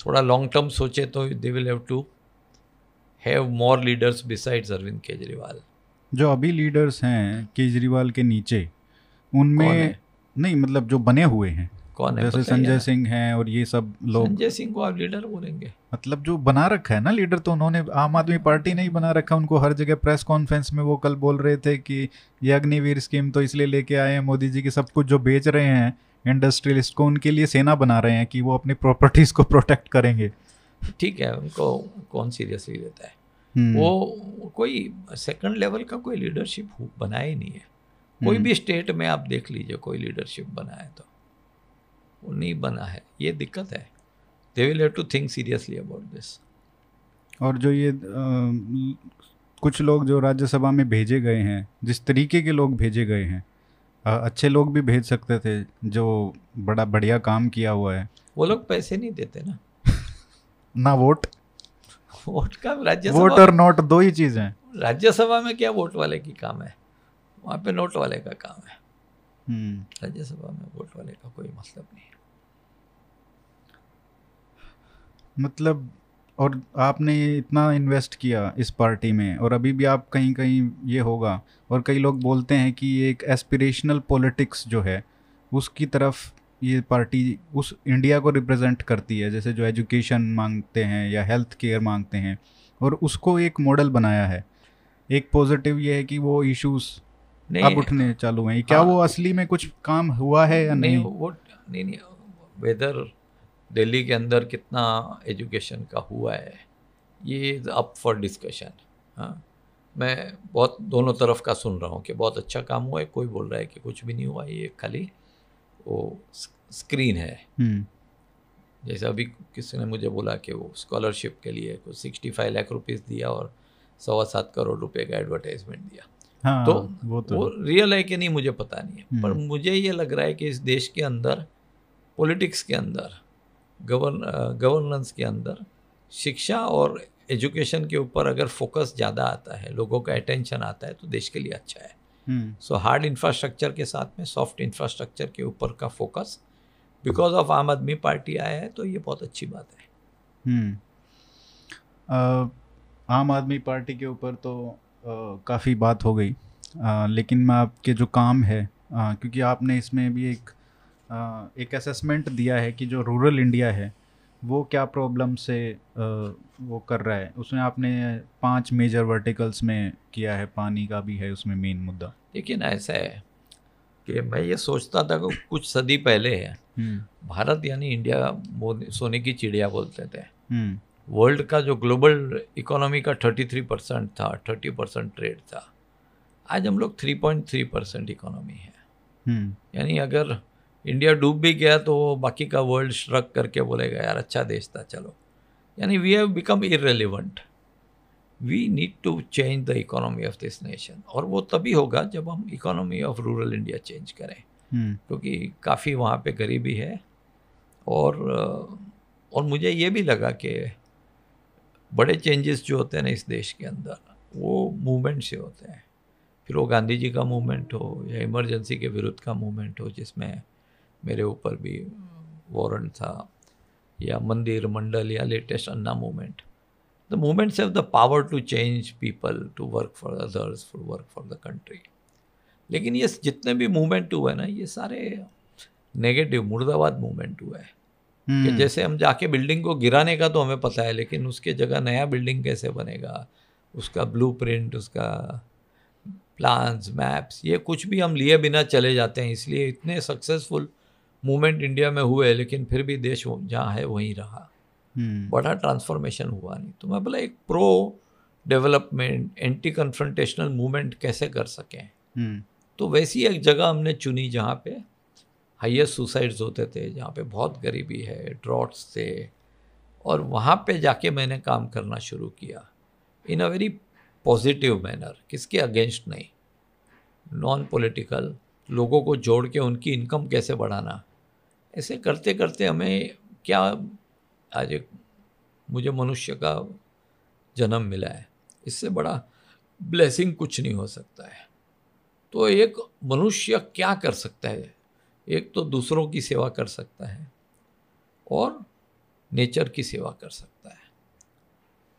थोड़ा लॉन्ग टर्म सोचे तो they will have to have more leaders besides Arvind Kejriwal. जो अभी लीडर्स हैं केजरीवाल के नीचे उनमें नहीं, मतलब जो बने हुए हैं कौन है, जैसे संजय सिंह हैं और ये सब लोग. संजय सिंह को आप लीडर बोलेंगे? मतलब जो बना रखा है ना लीडर, तो उन्होंने आम आदमी पार्टी नहीं बना रखा. उनको हर जगह प्रेस कॉन्फ्रेंस में वो कल बोल रहे थे कि ये अग्निवीर स्कीम तो इसलिए लेके आए हैं मोदी जी, की सब कुछ जो बेच रहे हैं इंडस्ट्रियलिस्ट को उनके लिए सेना बना रहे हैं कि वो अपनी प्रॉपर्टीज को प्रोटेक्ट करेंगे. ठीक है, उनको कौन सीरियसली लेता है. वो कोई सेकंड लेवल का कोई लीडरशिप बनाया ही नहीं है. कोई भी स्टेट में आप देख लीजिए कोई लीडरशिप बनाए तो वो नहीं बना है. ये दिक्कत है. They will have to think seriously about this. और जो ये आ, कुछ लोग जो राज्यसभा में भेजे गए हैं, जिस तरीके के लोग भेजे गए हैं, आ, अच्छे लोग भी भेज सकते थे जो बड़ा बढ़िया काम किया हुआ है. वो लोग पैसे नहीं देते ना ना वोट वोट का राज्यसभा वोट और नोट दो ही चीज़ हैं. राज्यसभा में क्या वोट वाले की काम है, वहाँ पे नोट वाले का काम है. राज्यसभा में वोट वाले का कोई मतलब नहीं है. मतलब और आपने इतना इन्वेस्ट किया इस पार्टी में और अभी भी आप कहीं कहीं ये होगा, और कई लोग बोलते हैं कि ये एक एस्पिरेशनल पॉलिटिक्स जो है उसकी तरफ ये पार्टी उस इंडिया को रिप्रेजेंट करती है, जैसे जो एजुकेशन मांगते हैं या हेल्थ केयर मांगते हैं, और उसको एक मॉडल बनाया है. एक पॉजिटिव ये है कि वो इश्यूज अब उठने चालू हैं. क्या हाँ, वो असली में कुछ काम हुआ है या नहीं? नहीं वो नहीं नहीं वेदर दिल्ली के अंदर कितना एजुकेशन का हुआ है ये अप फॉर डिस्कशन. हाँ, मैं बहुत दोनों तरफ का सुन रहा हूँ कि बहुत अच्छा काम हुआ है, कोई बोल रहा है कि कुछ भी नहीं हुआ, ये खाली वो स्क्रीन है. जैसे अभी किसी ने मुझे बोला कि वो स्कॉलरशिप के लिए कुछ सिक्सटी फाइव लाख रुपीज़ दिया और सवा सात करोड़ रुपए का एडवर्टाइजमेंट दिया. हाँ, तो वो, तो वो रियल है कि नहीं मुझे पता नहीं है, पर मुझे ये लग रहा है कि इस देश के अंदर पॉलिटिक्स के अंदर गवर्न गवर्नेंस के अंदर शिक्षा और एजुकेशन के ऊपर अगर फोकस ज़्यादा आता है, लोगों का अटेंशन आता है, तो देश के लिए अच्छा है. सो हार्ड इंफ्रास्ट्रक्चर के साथ में सॉफ्ट इंफ्रास्ट्रक्चर के ऊपर का फोकस बिकॉज ऑफ आम आदमी पार्टी आया है, तो ये बहुत अच्छी बात है. हम्म uh, आम आदमी पार्टी के ऊपर तो uh, काफ़ी बात हो गई, uh, लेकिन मैं आपके जो काम है, uh, क्योंकि आपने इसमें भी एक uh, एक असेसमेंट दिया है कि जो रूरल इंडिया है वो क्या प्रॉब्लम से uh, वो कर रहा है. उसमें आपने पांच मेजर वर्टिकल्स में किया है, पानी का भी है उसमें मेन मुद्दा. लेकिन ऐसा है कि मैं ये सोचता था कि कुछ सदी पहले है भारत यानी इंडिया सोने की चिड़िया बोलते थे. वर्ल्ड का जो ग्लोबल इकोनॉमी का तैंतीस परसेंट था, तीस परसेंट ट्रेड था. आज हम लोग तीन पॉइंट तीन परसेंट इकोनॉमी है. यानी अगर इंडिया डूब भी गया तो बाकी का वर्ल्ड श्रग करके बोलेगा यार अच्छा देश था चलो. यानी we have become irrelevant. We need to change the economy of this nation. और वो तभी होगा जब हम economy of rural India change करें, क्योंकि तो काफ़ी वहाँ पे गरीबी है. और और मुझे ये भी लगा कि बड़े चेंजेस जो होते हैं ना इस देश के अंदर वो मूवमेंट से होते हैं. फिर वो गांधी जी का मूवमेंट हो या इमरजेंसी के विरुद्ध का मूवमेंट हो, जिसमें मेरे ऊपर भी वारंट था, या मंदिर मंडल या latest Anna movement. The movements have the power to change people, to work for others, for work for the country. लेकिन ये जितने भी मूवमेंट हुए ना ये सारे नेगेटिव मुर्दाबाद मूवमेंट हुए हैं. कि जैसे हम जाके बिल्डिंग को गिराने का तो हमें पता है, लेकिन उसके जगह नया बिल्डिंग कैसे बनेगा, उसका ब्लूप्रिंट, उसका प्लान्स, मैप्स, ये कुछ भी हम लिए बिना चले जाते हैं. इसलिए इतने सक्सेसफुल मूवमेंट इंडिया में हुए, लेकिन फिर भी देश जहाँ है वहीं रहा, बड़ा ट्रांसफॉर्मेशन हुआ नहीं. तो मैं बोला एक pro development anti confrontational movement कैसे कर सकें. तो वैसी एक जगह हमने चुनी जहाँ पे हाईएस्ट सुसाइड्स होते थे, जहाँ पे बहुत गरीबी है, ड्रॉट्स थे, और वहाँ पे जाके मैंने काम करना शुरू किया in a very positive manner. किसके अगेंस्ट नहीं, नॉन पॉलिटिकल, लोगों को जोड़ के उनकी इनकम कैसे बढ़ाना. ऐसे करते करते हमें क्या आज एक मुझे मनुष्य का जन्म मिला है, इससे बड़ा ब्लेसिंग कुछ नहीं हो सकता है. तो एक मनुष्य क्या कर सकता है, एक तो दूसरों की सेवा कर सकता है और नेचर की सेवा कर सकता है.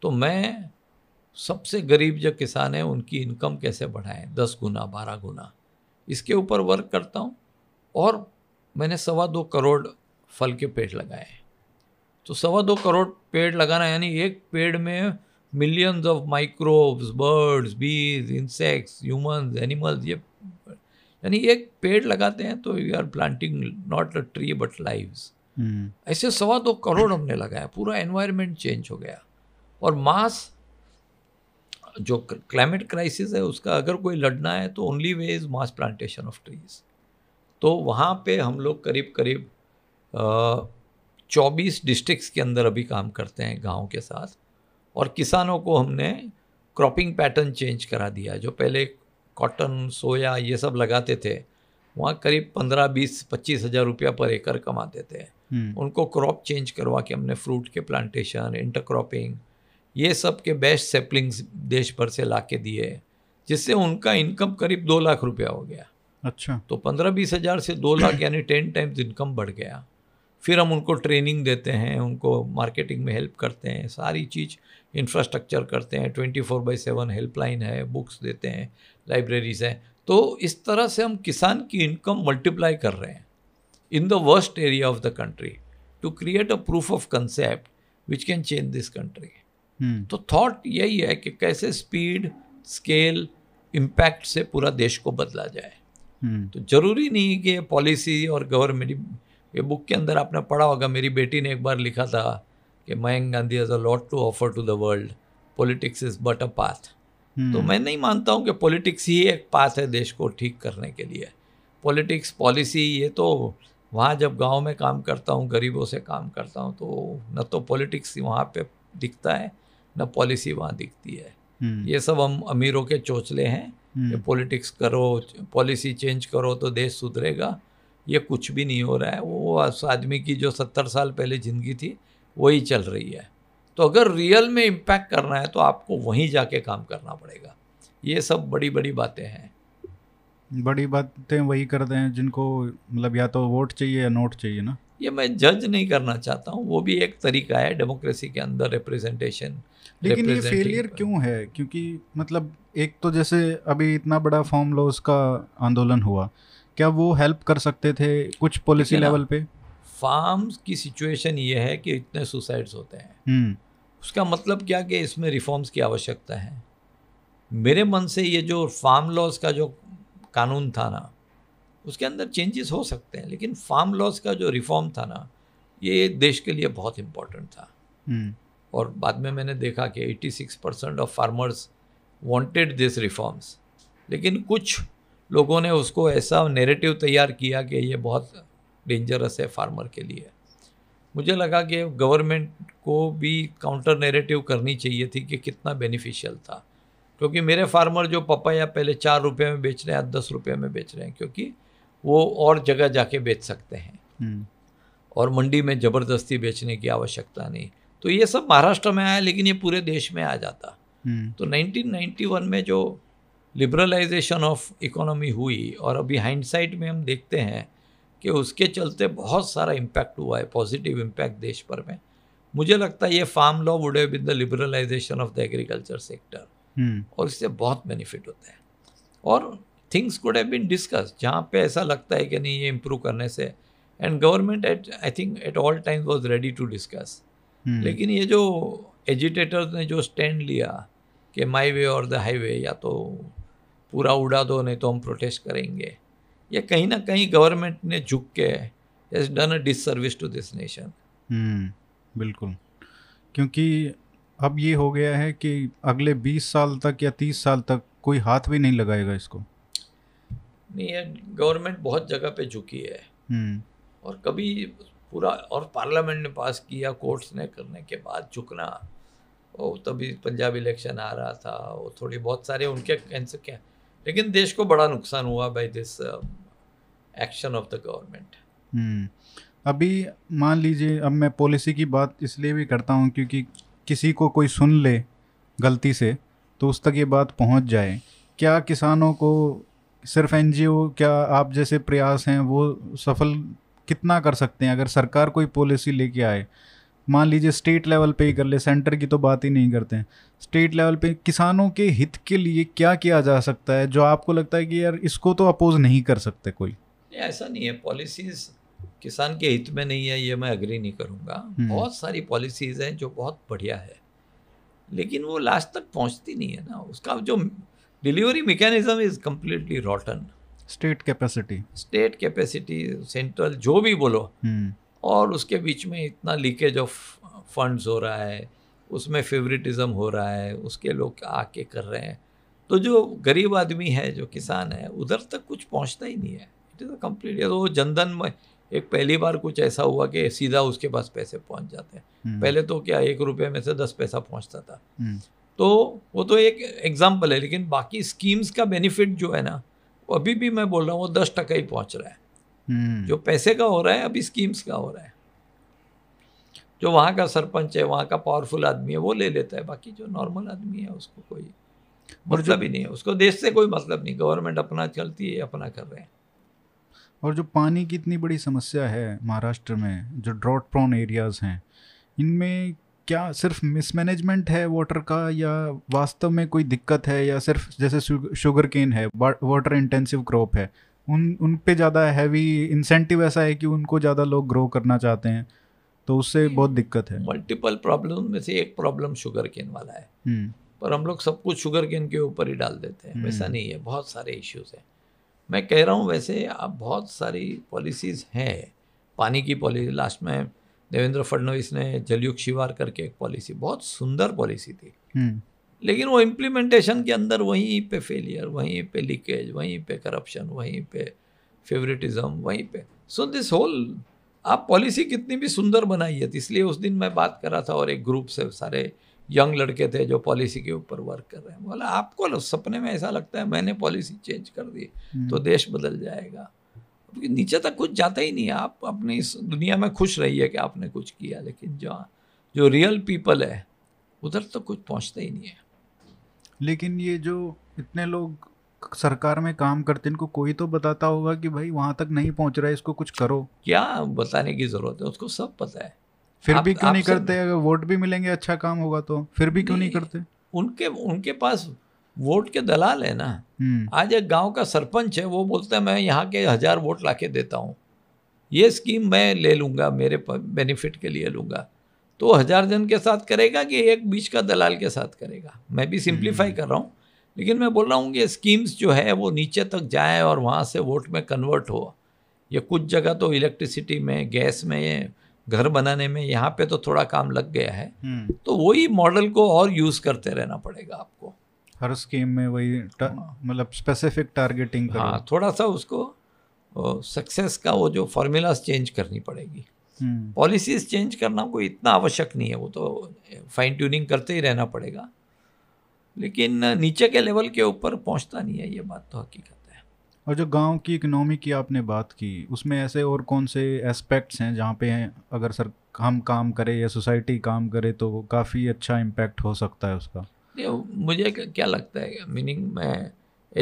तो मैं सबसे गरीब जो किसान है उनकी इनकम कैसे बढ़ाएं दस गुना बारह गुना, इसके ऊपर वर्क करता हूँ। और मैंने सवा दो करोड़ फल के पेड़ लगाए। तो सवा दो करोड़ पेड़ लगाना यानी एक पेड़ में मिलियंस ऑफ माइक्रोब्स, बर्ड्स, बीज, इंसेक्ट्स, ह्यूमंस, एनिमल्स, ये यानी एक पेड़ लगाते हैं तो you are planting not a tree but lives. ऐसे सवा दो करोड़ हमने लगाया, पूरा एनवायरनमेंट चेंज हो गया। और मास जो क्लाइमेट क्राइसिस है उसका अगर कोई लड़ना है तो only way is mass plantation of trees. तो वहाँ पे हम लोग करीब करीब चौबीस डिस्ट्रिक्ट्स के अंदर अभी काम करते हैं गाँव के साथ। और किसानों को हमने क्रॉपिंग पैटर्न चेंज करा दिया। जो पहले कॉटन, सोया ये सब लगाते थे, वहाँ करीब पंद्रह बीस पच्चीस हज़ार रुपया पर एकड़ कमाते थे। उनको क्रॉप चेंज करवा के हमने फ्रूट के प्लांटेशन, इंटरक्रॉपिंग ये सब के बेस्ट सैपलिंग्स देश भर से ला के दिए, जिससे उनका इनकम करीब दो लाख रुपया हो गया। अच्छा, तो पंद्रह बीस हज़ार से दो लाख यानी टेन टाइम्स इनकम बढ़ गया। फिर हम उनको ट्रेनिंग देते हैं, उनको मार्केटिंग में हेल्प करते हैं, सारी चीज़ इंफ्रास्ट्रक्चर करते हैं, twenty four by seven helpline है, बुक्स देते हैं, लाइब्रेरीज हैं। तो इस तरह से हम किसान की इनकम मल्टीप्लाई कर रहे हैं in the worst area of the country to create a proof of concept which can change this country. तो थॉट यही है कि कैसे स्पीड, स्केल, इम्पैक्ट से पूरा देश को बदला जाए। hmm. तो ज़रूरी नहीं कि पॉलिसी और गवर्नमेंट, ये बुक के अंदर आपने पढ़ा होगा, मेरी बेटी ने एक बार लिखा था कि Mayank Gandhi has a lot to offer to the world, politics is but a path. तो मैं नहीं मानता हूँ कि पॉलिटिक्स ही एक पाथ है देश को ठीक करने के लिए। पॉलिटिक्स, पॉलिसी, ये तो वहाँ जब गांव में काम करता हूँ, गरीबों से काम करता हूँ, तो न तो पॉलिटिक्स वहाँ पे दिखता है न पॉलिसी वहाँ दिखती है। hmm. ये सब हम अमीरों के चोचले हैं। hmm. पॉलिटिक्स करो, पॉलिसी चेंज करो तो देश सुधरेगा, ये कुछ भी नहीं हो रहा है। वो उस आदमी की जो सत्तर साल पहले ज़िंदगी थी वही चल रही है। तो अगर रियल में इम्पैक्ट करना है तो आपको वहीं जाके काम करना पड़ेगा। ये सब बड़ी बड़ी बातें हैं। बड़ी बातें वही करते हैं जिनको मतलब या तो वोट चाहिए या नोट चाहिए ना। ये मैं जज नहीं करना चाहता हूँ, वो भी एक तरीका है डेमोक्रेसी के अंदर रिप्रेजेंटेशन। लेकिन ये फेलियर क्यों है? क्योंकि मतलब एक तो जैसे अभी इतना बड़ा फॉर्म लॉस का आंदोलन हुआ, क्या वो हेल्प कर सकते थे कुछ पॉलिसी लेवल पे? फार्म्स की सिचुएशन ये है कि इतने सुसाइड्स होते हैं, उसका मतलब क्या कि इसमें रिफॉर्म्स की आवश्यकता है। मेरे मन से ये जो फार्म लॉस का जो कानून था ना, उसके अंदर चेंजेस हो सकते हैं, लेकिन फार्म लॉस का जो रिफॉर्म था ना, ये देश के लिए बहुत इम्पोर्टेंट था। और बाद में मैंने देखा कि छियासी percent of farmers wanted this reforms, लेकिन कुछ लोगों ने उसको ऐसा नैरेटिव तैयार किया कि ये बहुत डेंजरस है फार्मर के लिए। मुझे लगा कि गवर्नमेंट को भी काउंटर नैरेटिव करनी चाहिए थी कि कितना बेनिफिशियल था, क्योंकि मेरे फार्मर जो पपाया पहले चार रुपये में बेच रहे हैं आज दस रुपये में बेच रहे हैं, क्योंकि वो और जगह जाके बेच सकते हैं और मंडी में ज़बरदस्ती बेचने की आवश्यकता नहीं। तो ये सब महाराष्ट्र में आया, लेकिन ये पूरे देश में आ जाता। तो नाइनटीन नाइंटी वन में जो लिबरलाइजेशन ऑफ इकोनॉमी हुई, और अभी हाइंडसाइट में हम देखते हैं कि उसके चलते बहुत सारा इम्पैक्ट हुआ है, पॉजिटिव इम्पैक्ट देश भर में। मुझे लगता है ये farm law would have been the liberalisation of the agriculture sector, और इससे बहुत बेनिफिट होता है। और things could have been discuss जहाँ पे ऐसा लगता है कि नहीं ये इम्प्रूव करने से, and government at I think at all times was ready to discuss. लेकिन ये जो एजिटेटर्स ने जो स्टैंड लिया कि माई वे और द हाईवे, या तो पूरा उड़ा दो नहीं तो हम प्रोटेस्ट करेंगे, ये कहीं ना कहीं गवर्नमेंट ने झुक के has done a disservice to this nation. बिल्कुल, क्योंकि अब ये हो गया है कि अगले बीस साल तक या तीस साल तक कोई हाथ भी नहीं लगाएगा इसको। नहीं, ये गवर्नमेंट बहुत जगह पे झुकी है। hmm. और कभी पूरा, और पार्लियामेंट ने पास किया, कोर्ट्स ने करने के बाद झुकना, और तभी पंजाब इलेक्शन आ रहा था, और थोड़ी बहुत सारे उनके कैंसर क्या, लेकिन देश को बड़ा नुकसान हुआ by this action of the government. अभी मान लीजिए, अब मैं पॉलिसी की बात इसलिए भी करता हूँ क्योंकि किसी को कोई सुन ले गलती से तो उस तक ये बात पहुँच जाए। क्या किसानों को सिर्फ एनजीओ, क्या आप जैसे प्रयास हैं वो सफल कितना कर सकते हैं? अगर सरकार कोई पॉलिसी लेके आए मान लीजिए स्टेट लेवल पे ही कर ले, सेंटर की तो बात ही नहीं करते हैं, स्टेट लेवल पे किसानों के हित के लिए क्या किया जा सकता है जो आपको लगता है कि यार इसको तो अपोज नहीं कर सकते कोई? ऐसा नहीं है, पॉलिसीज़ किसान के हित में नहीं है, ये मैं एग्री नहीं करूँगा। बहुत सारी पॉलिसीज़ हैं जो बहुत बढ़िया है, लेकिन वो लास्ट तक पहुँचती नहीं है ना, उसका जो delivery mechanism is completely rotten. State capacity, state capacity, central जो भी बोलो, और उसके बीच में इतना लीकेज ऑफ फंड्स हो रहा है, उसमें फेवरेटिज्म हो रहा है, उसके लोग आके कर रहे हैं, तो जो गरीब आदमी है, जो किसान है, उधर तक कुछ पहुंचता ही नहीं है। इट इज़ अ कंप्लीट, तो जनधन में एक पहली बार कुछ ऐसा हुआ कि सीधा उसके पास पैसे पहुंच जाते हैं, पहले तो क्या एक रुपये में से दस पैसा पहुंचता था, तो वो तो एक एग्जाम्पल है, लेकिन बाकी स्कीम्स का बेनिफिट जो है ना, अभी भी मैं बोल रहा हूँ वो दस टका ही पहुँच रहा है। Hmm. जो पैसे का हो रहा है अभी स्कीम्स का हो रहा है, जो वहाँ का सरपंच है, वहाँ का पावरफुल आदमी है, वो ले लेता है, बाकी जो नॉर्मल आदमी है उसको कोई मतलब ही नहीं है, उसको देश से कोई मतलब नहीं, गवर्नमेंट अपना चलती है, अपना कर रहे हैं। और जो पानी की इतनी बड़ी समस्या है महाराष्ट्र में, जो ड्रॉट प्रोन एरियाज हैं, इनमें क्या सिर्फ मिसमैनेजमेंट है वाटर का, या वास्तव में कोई दिक्कत है, या सिर्फ जैसे शुगर केन है, वाटर इंटेंसिव क्रॉप है, उन उन पे ज़्यादा हैवी इंसेंटिव ऐसा है कि उनको ज़्यादा लोग ग्रो करना चाहते हैं, तो उससे बहुत दिक्कत है। मल्टीपल प्रॉब्लम में से एक प्रॉब्लम शुगर केन वाला है, पर हम लोग सब कुछ शुगर केन के ऊपर ही डाल देते हैं, वैसा नहीं है, बहुत सारे इश्यूज हैं। मैं कह रहा हूँ वैसे आप बहुत सारी पॉलिसीज़ हैं, पानी की पॉलिसी, लास्ट में देवेंद्र फडणवीस ने जलयुक्त शिवार करके एक पॉलिसी, बहुत सुंदर पॉलिसी थी, लेकिन वो इम्प्लीमेंटेशन के अंदर वहीं पे फेलियर, वहीं पे लीकेज, वहीं पे करप्शन, वहीं पे फेवरेटिज्म, वहीं पे, सो दिस होल, आप पॉलिसी कितनी भी सुंदर बनाई है। इसलिए उस दिन मैं बात कर रहा था और एक ग्रुप से सारे यंग लड़के थे जो पॉलिसी के ऊपर वर्क कर रहे हैं, बोला आपको सपने में ऐसा लगता है मैंने पॉलिसी चेंज कर दी तो देश बदल जाएगा, क्योंकि नीचे तक कुछ जाता ही नहीं। आप अपनी इस दुनिया में खुश रहिए कि आपने कुछ किया, लेकिन जहाँ जो रियल पीपल है उधर तक कुछ पहुँचता ही नहीं है। लेकिन ये जो इतने लोग सरकार में काम करते हैं, इनको कोई तो बताता होगा कि भाई वहाँ तक नहीं पहुँच रहा है, इसको कुछ करो। क्या बताने की ज़रूरत है, उसको सब पता है, फिर भी क्यों नहीं करते? अगर वोट भी मिलेंगे, अच्छा काम होगा तो फिर भी क्यों नहीं करते? उनके उनके पास वोट के दलाल है ना। आज एक गांव का सरपंच है, वो बोलता है मैं यहाँ के हज़ार वोट ला के देता हूँ, ये स्कीम मैं ले लूँगा, मेरे बेनिफिट के लिए लूँगा, तो हज़ार जन के साथ करेगा कि एक बीच का दलाल के साथ करेगा? मैं भी सिंप्लीफाई कर रहा हूँ, लेकिन मैं बोल रहा हूँ कि स्कीम्स जो है वो नीचे तक जाए और वहाँ से वोट में कन्वर्ट हो। ये कुछ जगह तो इलेक्ट्रिसिटी में, गैस में, घर बनाने में, यहाँ पे तो थोड़ा काम लग गया है, तो वही मॉडल को और यूज़ करते रहना पड़ेगा आपको, हर स्कीम में वही मतलब स्पेसिफिक टारगेटिंग। हाँ, थोड़ा सा उसको सक्सेस का वो जो फॉर्मूलाज चेंज करनी पड़ेगी। Policies hmm. चेंज करना कोई इतना आवश्यक नहीं है, वो तो फाइन ट्यूनिंग करते ही रहना पड़ेगा, लेकिन नीचे के लेवल के ऊपर पहुंचता नहीं है, ये बात तो हकीकत है। और जो गांव की इकोनॉमी की आपने बात की, उसमें ऐसे और कौन से एस्पेक्ट्स हैं जहां पे अगर सर हम काम करें या सोसाइटी काम करे तो काफ़ी अच्छा इम्पैक्ट हो सकता है उसका? मुझे क्या लगता है, मीनिंग मैं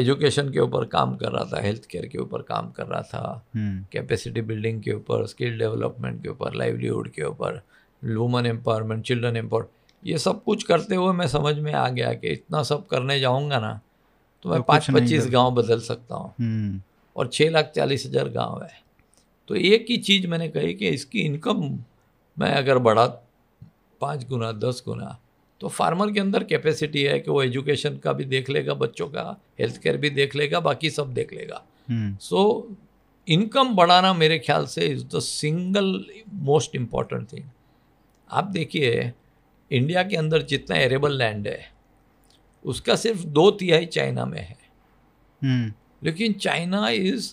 एजुकेशन के ऊपर काम कर रहा था, हेल्थ केयर के ऊपर काम कर रहा था, कैपेसिटी बिल्डिंग के ऊपर, स्किल डेवलपमेंट के ऊपर, लाइवलीहुड के ऊपर, वुमन एम्पावरमेंट, चिल्ड्रन एम्पावरमेंट, ये सब कुछ करते हुए मैं समझ में आ गया कि इतना सब करने जाऊंगा ना तो मैं पाँच पच्चीस गांव बदल सकता हूँ, और छः लाख चालीस हज़ार गाँव है, तो एक ही चीज़ मैंने कही कि इसकी इनकम मैं अगर बढ़ा पाँच गुना दस गुना तो फार्मर के अंदर कैपेसिटी है कि वो एजुकेशन का भी देख लेगा, बच्चों का हेल्थ केयर भी देख लेगा, बाकी सब देख लेगा। सो इनकम बढ़ाना मेरे ख्याल से is the single most important thing. आप देखिए इंडिया के अंदर जितना एरेबल लैंड है उसका सिर्फ दो तिहाई चाइना में है, hmm. लेकिन China is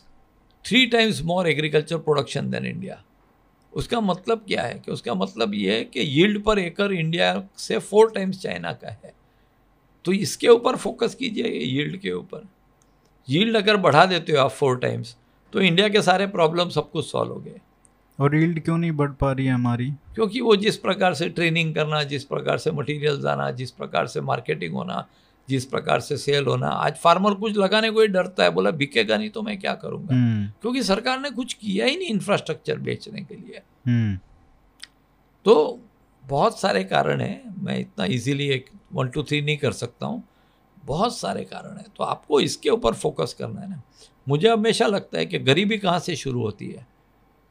three times more agriculture production than India. उसका मतलब क्या है कि उसका मतलब ये है कि यील्ड पर एकड़ इंडिया से फोर टाइम्स चाइना का है, तो इसके ऊपर फोकस कीजिए, यील्ड के ऊपर। यील्ड अगर बढ़ा देते हो आप फोर टाइम्स तो इंडिया के सारे प्रॉब्लम सब कुछ सॉल्व हो गए। और यील्ड क्यों नहीं बढ़ पा रही है हमारी? क्योंकि वो जिस प्रकार से ट्रेनिंग करना, जिस प्रकार से मटीरियल आना, जिस प्रकार से मार्केटिंग होना, जिस प्रकार से सेल होना, आज फार्मर कुछ लगाने को ही डरता है, बोला बिकेगा नहीं तो मैं क्या करूंगा, क्योंकि सरकार ने कुछ किया ही नहीं इंफ्रास्ट्रक्चर बेचने के लिए। तो बहुत सारे कारण हैं, मैं इतना इजीली एक वन टू थ्री नहीं कर सकता हूँ, बहुत सारे कारण हैं। तो आपको इसके ऊपर फोकस करना है ना। मुझे हमेशा लगता है कि गरीबी कहाँ से शुरू होती है,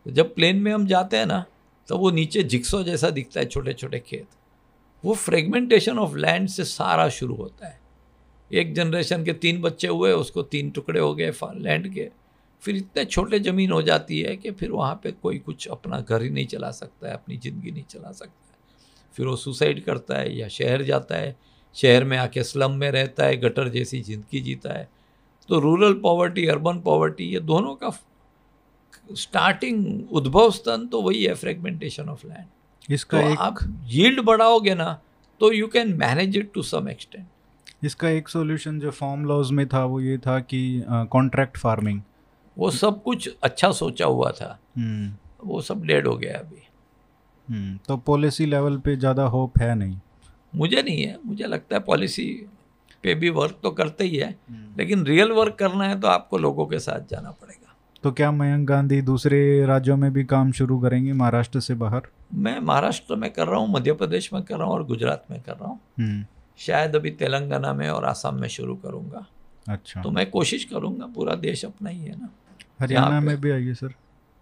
तो जब प्लेन में हम जाते हैं ना तो वो नीचे जिक्सो जैसा दिखता है, छोटे छोटे खेत, वो फ्रेगमेंटेशन ऑफ लैंड से सारा शुरू होता है। एक जनरेशन के तीन बच्चे हुए, उसको तीन टुकड़े हो गए लैंड के, फिर इतने छोटे ज़मीन हो जाती है कि फिर वहाँ पे कोई कुछ अपना घर ही नहीं चला सकता है, अपनी ज़िंदगी नहीं चला सकता है, फिर वो सुसाइड करता है या शहर जाता है, शहर में आके स्लम में रहता है, गटर जैसी ज़िंदगी जीता है। तो रूरल पॉवर्टी, अर्बन पॉवर्टी, ये दोनों का स्टार्टिंग उद्भव स्थान तो वही है, फ्रेगमेंटेशन ऑफ लैंड। इसका तो एक... आप यील्ड बढ़ाओगे ना तो you can manage it to some extent. इसका एक सॉल्यूशन जो फार्म लॉज में था वो ये था कि कॉन्ट्रैक्ट फार्मिंग, वो सब कुछ अच्छा सोचा हुआ था, वो सब डेड हो गया अभी। तो पॉलिसी लेवल पे ज़्यादा होप है नहीं, मुझे नहीं है। मुझे लगता है पॉलिसी पे भी वर्क तो करते ही है, लेकिन रियल वर्क करना है तो आपको लोगों के साथ जाना पड़ेगा। तो क्या मयंक गांधी दूसरे राज्यों में भी काम शुरू करेंगे महाराष्ट्र से बाहर? मैं महाराष्ट्र में कर रहा हूँ, मध्य प्रदेश में कर रहा हूँ और गुजरात में कर रहा हूँ, शायद अभी तेलंगाना में और आसाम में शुरू करूँगा। अच्छा, तो मैं कोशिश करूँगा, पूरा देश अपना ही है ना। हरियाणा में भी आइए सर।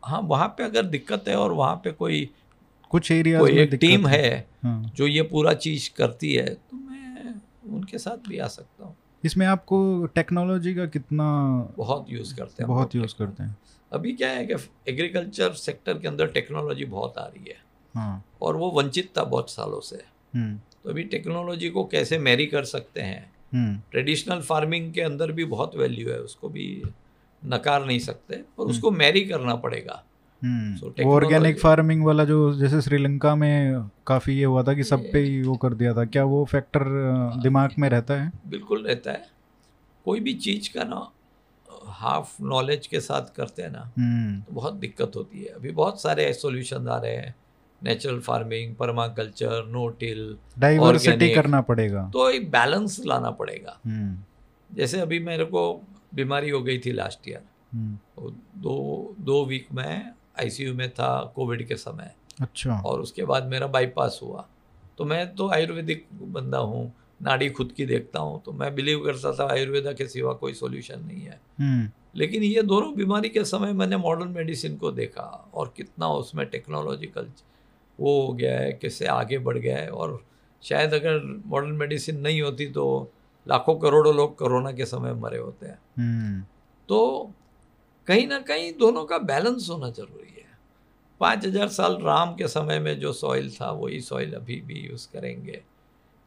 हाँ, वहाँ पे अगर दिक्कत है और वहाँ पे कोई कुछ एरिया में एक टीम है, है हाँ। जो ये पूरा चीज करती है, तो मैं उनके साथ भी आ सकता हूँ। इसमें आपको टेक्नोलॉजी का कितना बहुत यूज़ करते हैं बहुत यूज़ करते हैं अभी क्या है कि एग्रीकल्चर सेक्टर के अंदर टेक्नोलॉजी बहुत आ रही है हाँ। और वो वंचित था बहुत सालों से, तो अभी टेक्नोलॉजी को कैसे मैरी कर सकते हैं। ट्रेडिशनल फार्मिंग के अंदर भी बहुत वैल्यू है, उसको भी नकार नहीं सकते, पर उसको मैरी करना पड़ेगा। ऑर्गेनिक so, फार्मिंग वाला जो जैसे श्रीलंका में काफ़ी ये हुआ था कि सब पे ही वो कर दिया था, क्या वो फैक्टर दिमाग में रहता है? बिल्कुल रहता है। कोई भी चीज़ का ना हाफ नॉलेज के साथ करते हैं ना तो बहुत दिक्कत होती है। अभी बहुत सारे सॉल्यूशन आ रहे हैं, natural farming, permaculture, no till, diversity करना पड़ेगा, तो एक बैलेंस लाना पड़ेगा। जैसे अभी मेरे को बीमारी हो गई थी लास्ट ईयर, तो दो दो वीक में आईसीयू में था कोविड के समय। अच्छा। और उसके बाद मेरा बाईपास हुआ, तो मैं तो आयुर्वेदिक बंदा हूँ, नाड़ी खुद की देखता हूँ, तो मैं बिलीव करता था आयुर्वेदा के सिवा कोई सॉल्यूशन नहीं है। लेकिन ये दोनों बीमारी के समय मैंने मॉडर्न मेडिसिन को देखा और कितना उसमें टेक्नोलॉजिकल वो हो गया है, किससे आगे बढ़ गया है। और शायद अगर मॉडर्न मेडिसिन नहीं होती तो लाखों करोड़ों लोग कोरोना के समय मरे होते हैं। तो कहीं ना कहीं दोनों का बैलेंस होना जरूरी है। पाँच हज़ार साल राम के समय में जो सॉइल था वही सॉइल अभी भी यूज़ करेंगे,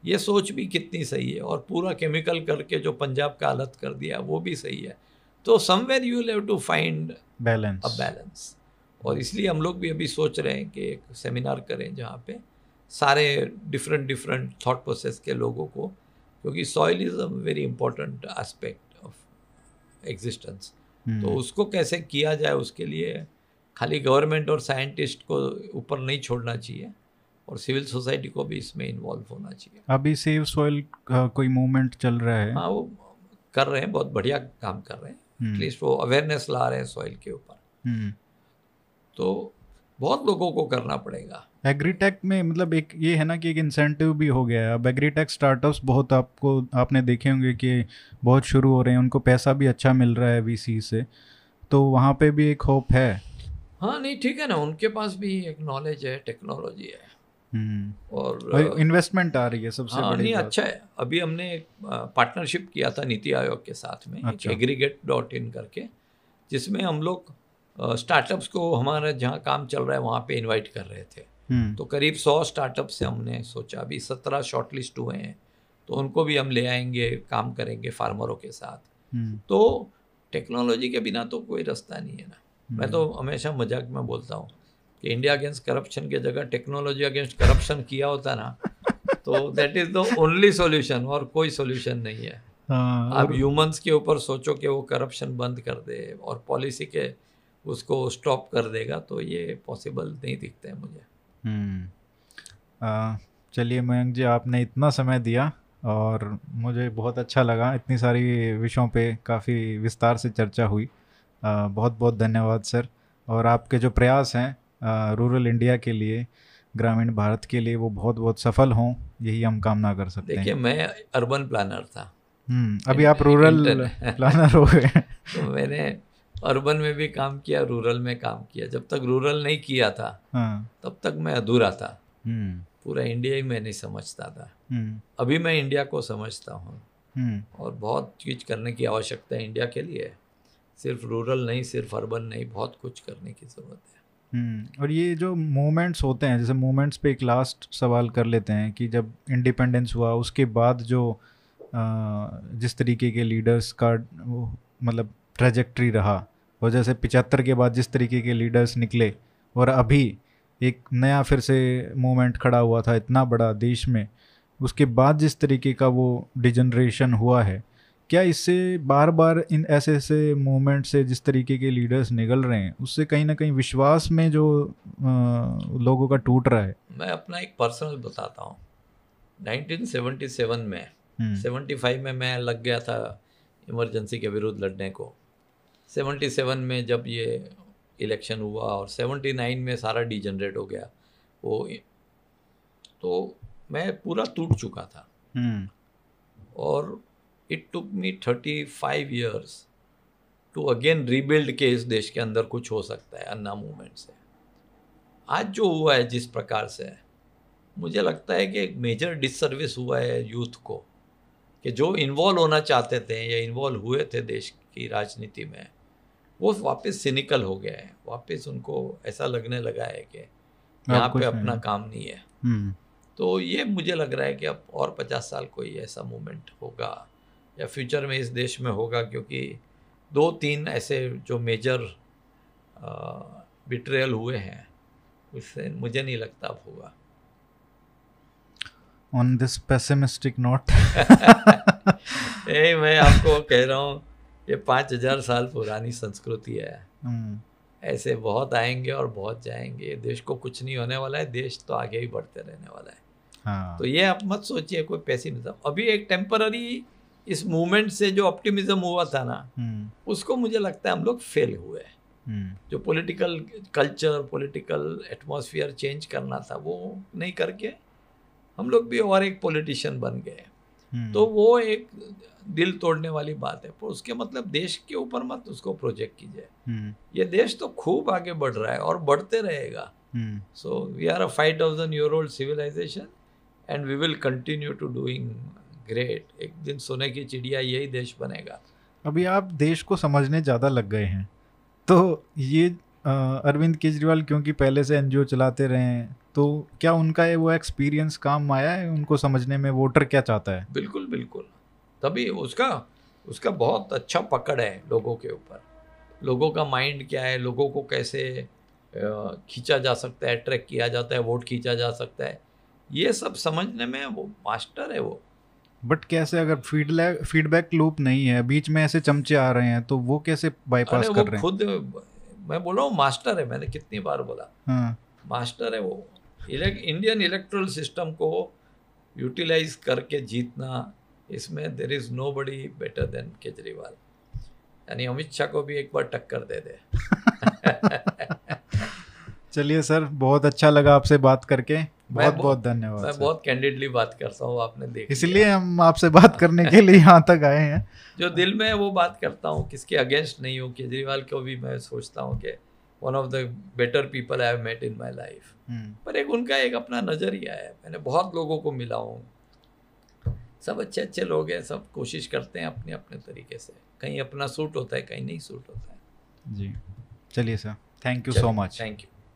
ये सोच भी कितनी सही है। और पूरा केमिकल करके जो पंजाब का हालत कर दिया वो भी सही है। तो somewhere you will have to find balance, a balance. और इसलिए हम लोग भी अभी सोच रहे हैं कि एक सेमिनार करें जहाँ पे सारे डिफरेंट डिफरेंट थॉट प्रोसेस के लोगों को, क्योंकि soil is a very important aspect of existence. तो उसको कैसे किया जाए, उसके लिए खाली गवर्नमेंट और साइंटिस्ट को ऊपर नहीं छोड़ना चाहिए और सिविल सोसाइटी को भी इसमें इन्वॉल्व होना चाहिए। अभी सेव सॉइल कोई मूवमेंट चल रहा है। हाँ, वो कर रहे हैं, बहुत बढ़िया काम कर रहे हैं, एटलीस्ट वो अवेयरनेस ला रहे हैं सॉइल के ऊपर। तो बहुत लोगों को करना पड़ेगा। एग्रीटेक में मतलब एक ये है ना कि एक इंसेंटिव भी हो गया है। अब एग्रीटेक स्टार्टअप्स बहुत आपको आपने देखे होंगे कि बहुत शुरू हो रहे हैं, उनको पैसा भी अच्छा मिल रहा है वीसी से, तो वहाँ पे भी एक होप है। हाँ, नहीं ठीक है ना, उनके पास भी एक नॉलेज है, टेक्नोलॉजी है और इन्वेस्टमेंट आ रही है सबसे हाँ, बड़ी। नहीं अच्छा है। अभी हमने एक पार्टनरशिप किया था नीति आयोग के साथ में, एग्रीगेट डॉट इन करके, जिसमें हम लोग स्टार्टअप्स को हमारा जहाँ काम चल रहा है वहाँ पे इनवाइट कर रहे थे। तो करीब सौ स्टार्टअप से हमने सोचा, अभी सत्रह शॉर्टलिस्ट हुए हैं, तो उनको भी हम ले आएंगे, काम करेंगे फार्मरों के साथ। तो टेक्नोलॉजी के बिना तो कोई रास्ता नहीं है ना। मैं तो हमेशा मजाक में बोलता हूँ कि इंडिया अगेंस्ट करप्शन की जगह टेक्नोलॉजी अगेंस्ट करप्शन किया होता ना तो that is the only solution, और कोई सोल्यूशन नहीं है। आप ह्यूमन्स के ऊपर सोचो कि वो करप्शन बंद कर दे और पॉलिसी के उसको स्टॉप कर देगा, तो ये पॉसिबल नहीं दिखता है मुझे। हम्म चलिए मयंक जी, आपने इतना समय दिया और मुझे बहुत अच्छा लगा, इतनी सारी विषयों पे काफ़ी विस्तार से चर्चा हुई। आ, बहुत बहुत धन्यवाद सर, और आपके जो प्रयास हैं रूरल इंडिया के लिए ग्रामीण भारत के लिए वो बहुत बहुत सफल हों, यही हम कामना कर सकते हैं। देखिए मैं अर्बन प्लानर था, अभी आप रूरल प्लानर हो गए। तो मैंने अर्बन में भी काम किया, रूरल में काम किया। जब तक रूरल नहीं किया था हाँ। तब तक मैं अधूरा था, पूरा इंडिया ही मैं नहीं समझता था। अभी मैं इंडिया को समझता हूँ और बहुत चीज़ करने की आवश्यकता है इंडिया के लिए, सिर्फ रूरल नहीं, सिर्फ अर्बन नहीं, बहुत कुछ करने की ज़रूरत है। और ये जो मूवमेंट्स होते हैं, जैसे मूवमेंट्स पे एक लास्ट सवाल कर लेते हैं कि जब इंडिपेंडेंस हुआ उसके बाद जो जिस तरीके के लीडर्स का वो मतलब ट्रेजेक्ट्री रहा, और जैसे पिचहत्तर के बाद जिस तरीके के लीडर्स निकले और अभी एक नया फिर से मूवमेंट खड़ा हुआ था इतना बड़ा देश में, उसके बाद जिस तरीके का वो डिजनरेशन हुआ है, क्या इससे बार बार इन ऐसे ऐसे मूवमेंट से जिस तरीके के लीडर्स निकल रहे हैं उससे कहीं ना कहीं विश्वास में जो आ, लोगों का टूट रहा है? मैं अपना एक पर्सनल बताता हूँ। नाइनटीन सेवेंटी सेवन में सेवेंटी फाइव में मैं लग गया था इमरजेंसी के विरुद्ध लड़ने को। सेवेंटी सेवन में जब ये इलेक्शन हुआ और सेवेंटी नाइन में सारा डिजनरेट हो गया, वो तो मैं पूरा टूट चुका था। और it took me thirty five years to again rebuild के इस देश के अंदर कुछ हो सकता है अन्ना मूवमेंट से। आज जो हुआ है जिस प्रकार से, मुझे लगता है कि एक मेजर डिससर्विस हुआ है यूथ को, कि जो इन्वॉल्व होना चाहते थे या इन्वॉल्व हुए थे देश की राजनीति में, वो वापस सिनिकल हो गया है। वापस उनको ऐसा लगने लगा है कि यहाँ पे अपना काम नहीं है। तो ये मुझे लग रहा है कि अब और पचास साल कोई ऐसा मूवमेंट होगा या फ्यूचर में इस देश में होगा, क्योंकि दो तीन ऐसे जो मेजर बिट्रेयल हुए हैं उससे मुझे नहीं लगता अब होगा। ऑन दिस पेसिमिस्टिक नोट ए मैं आपको कह रहा हूँ, ये पाँच हजार साल पुरानी संस्कृति है। hmm. ऐसे बहुत आएंगे और बहुत जाएंगे, देश को कुछ नहीं होने वाला है, देश तो आगे ही बढ़ते रहने वाला है। हाँ। तो ये आप मत सोचिए कोई पेसिमिज्म। अभी एक टेम्पररी इस मूवमेंट से जो ऑप्टिमिज्म हुआ था ना, उसको मुझे लगता है हम लोग फेल हुए। जो political culture, political atmosphere change करना था, वो नहीं करके हम लोग भी और एक पॉलिटिशियन बन गए। तो वो एक दिल तोड़ने वाली बात है। पर उसके मतलब देश के ऊपर मत उसको प्रोजेक्ट कीजिए। ये देश तो खूब आगे बढ़ रहा है और बढ़ते रहेगा। So we are a five thousand year old civilization and we will continue to doing great. एक दिन सोने की चिड़िया यही देश बनेगा। अभी आप देश को समझने ज़्यादा लग गए हैं, तो ये अरविंद केजरीवाल क्योंकि पहले से एनजीओ चलाते रहे हैं, तो क्या उनका ये वो एक्सपीरियंस काम आया है उनको समझने में वोटर क्या चाहता है? बिल्कुल बिल्कुल, तभी उसका उसका बहुत अच्छा पकड़ है लोगों के ऊपर। लोगों का माइंड क्या है, लोगों को कैसे खींचा जा सकता है, अट्रैक्ट किया जाता है, वोट खींचा जा सकता है, ये सब समझने में वो मास्टर है वो। बट कैसे, अगर फीडबैक फीडबैक लूप नहीं है, बीच में ऐसे चमचे आ रहे हैं, तो वो कैसे बाईपास कर रहे हैं? खुद मैं बोला हूँ मास्टर है, मैंने कितनी बार बोला। हाँ। मास्टर है वो। इंडियन इलेक्ट्रल सिस्टम को यूटिलाइज करके जीतना, इसमें there is nobody better than Kejriwal. यानी अमित शाह को भी एक बार टक्कर दे दे। चलिए सर, बहुत अच्छा लगा आपसे बात करके, बहुत बहुत धन्यवाद। मैं बहुत कैंडिडली बात करता हूँ, आपने देखा, इसलिए हम आपसे बात करने के लिए यहाँ तक आए हैं। जो दिल में है वो बात करता हूँ, किसके अगेंस्ट नहीं हूँ। केजरीवाल को भी मैं सोचता हूँ कि one of the better people I have met in my life. पर एक उनका एक अपना नज़रिया है। मैंने बहुत लोगों को मिला हूँ, सब अच्छे अच्छे लोग हैं, सब कोशिश करते हैं अपने अपने तरीके से, कहीं अपना सूट होता है, कहीं नहीं सूट होता है। जी, चलिए sir, thank you so much. Thank you.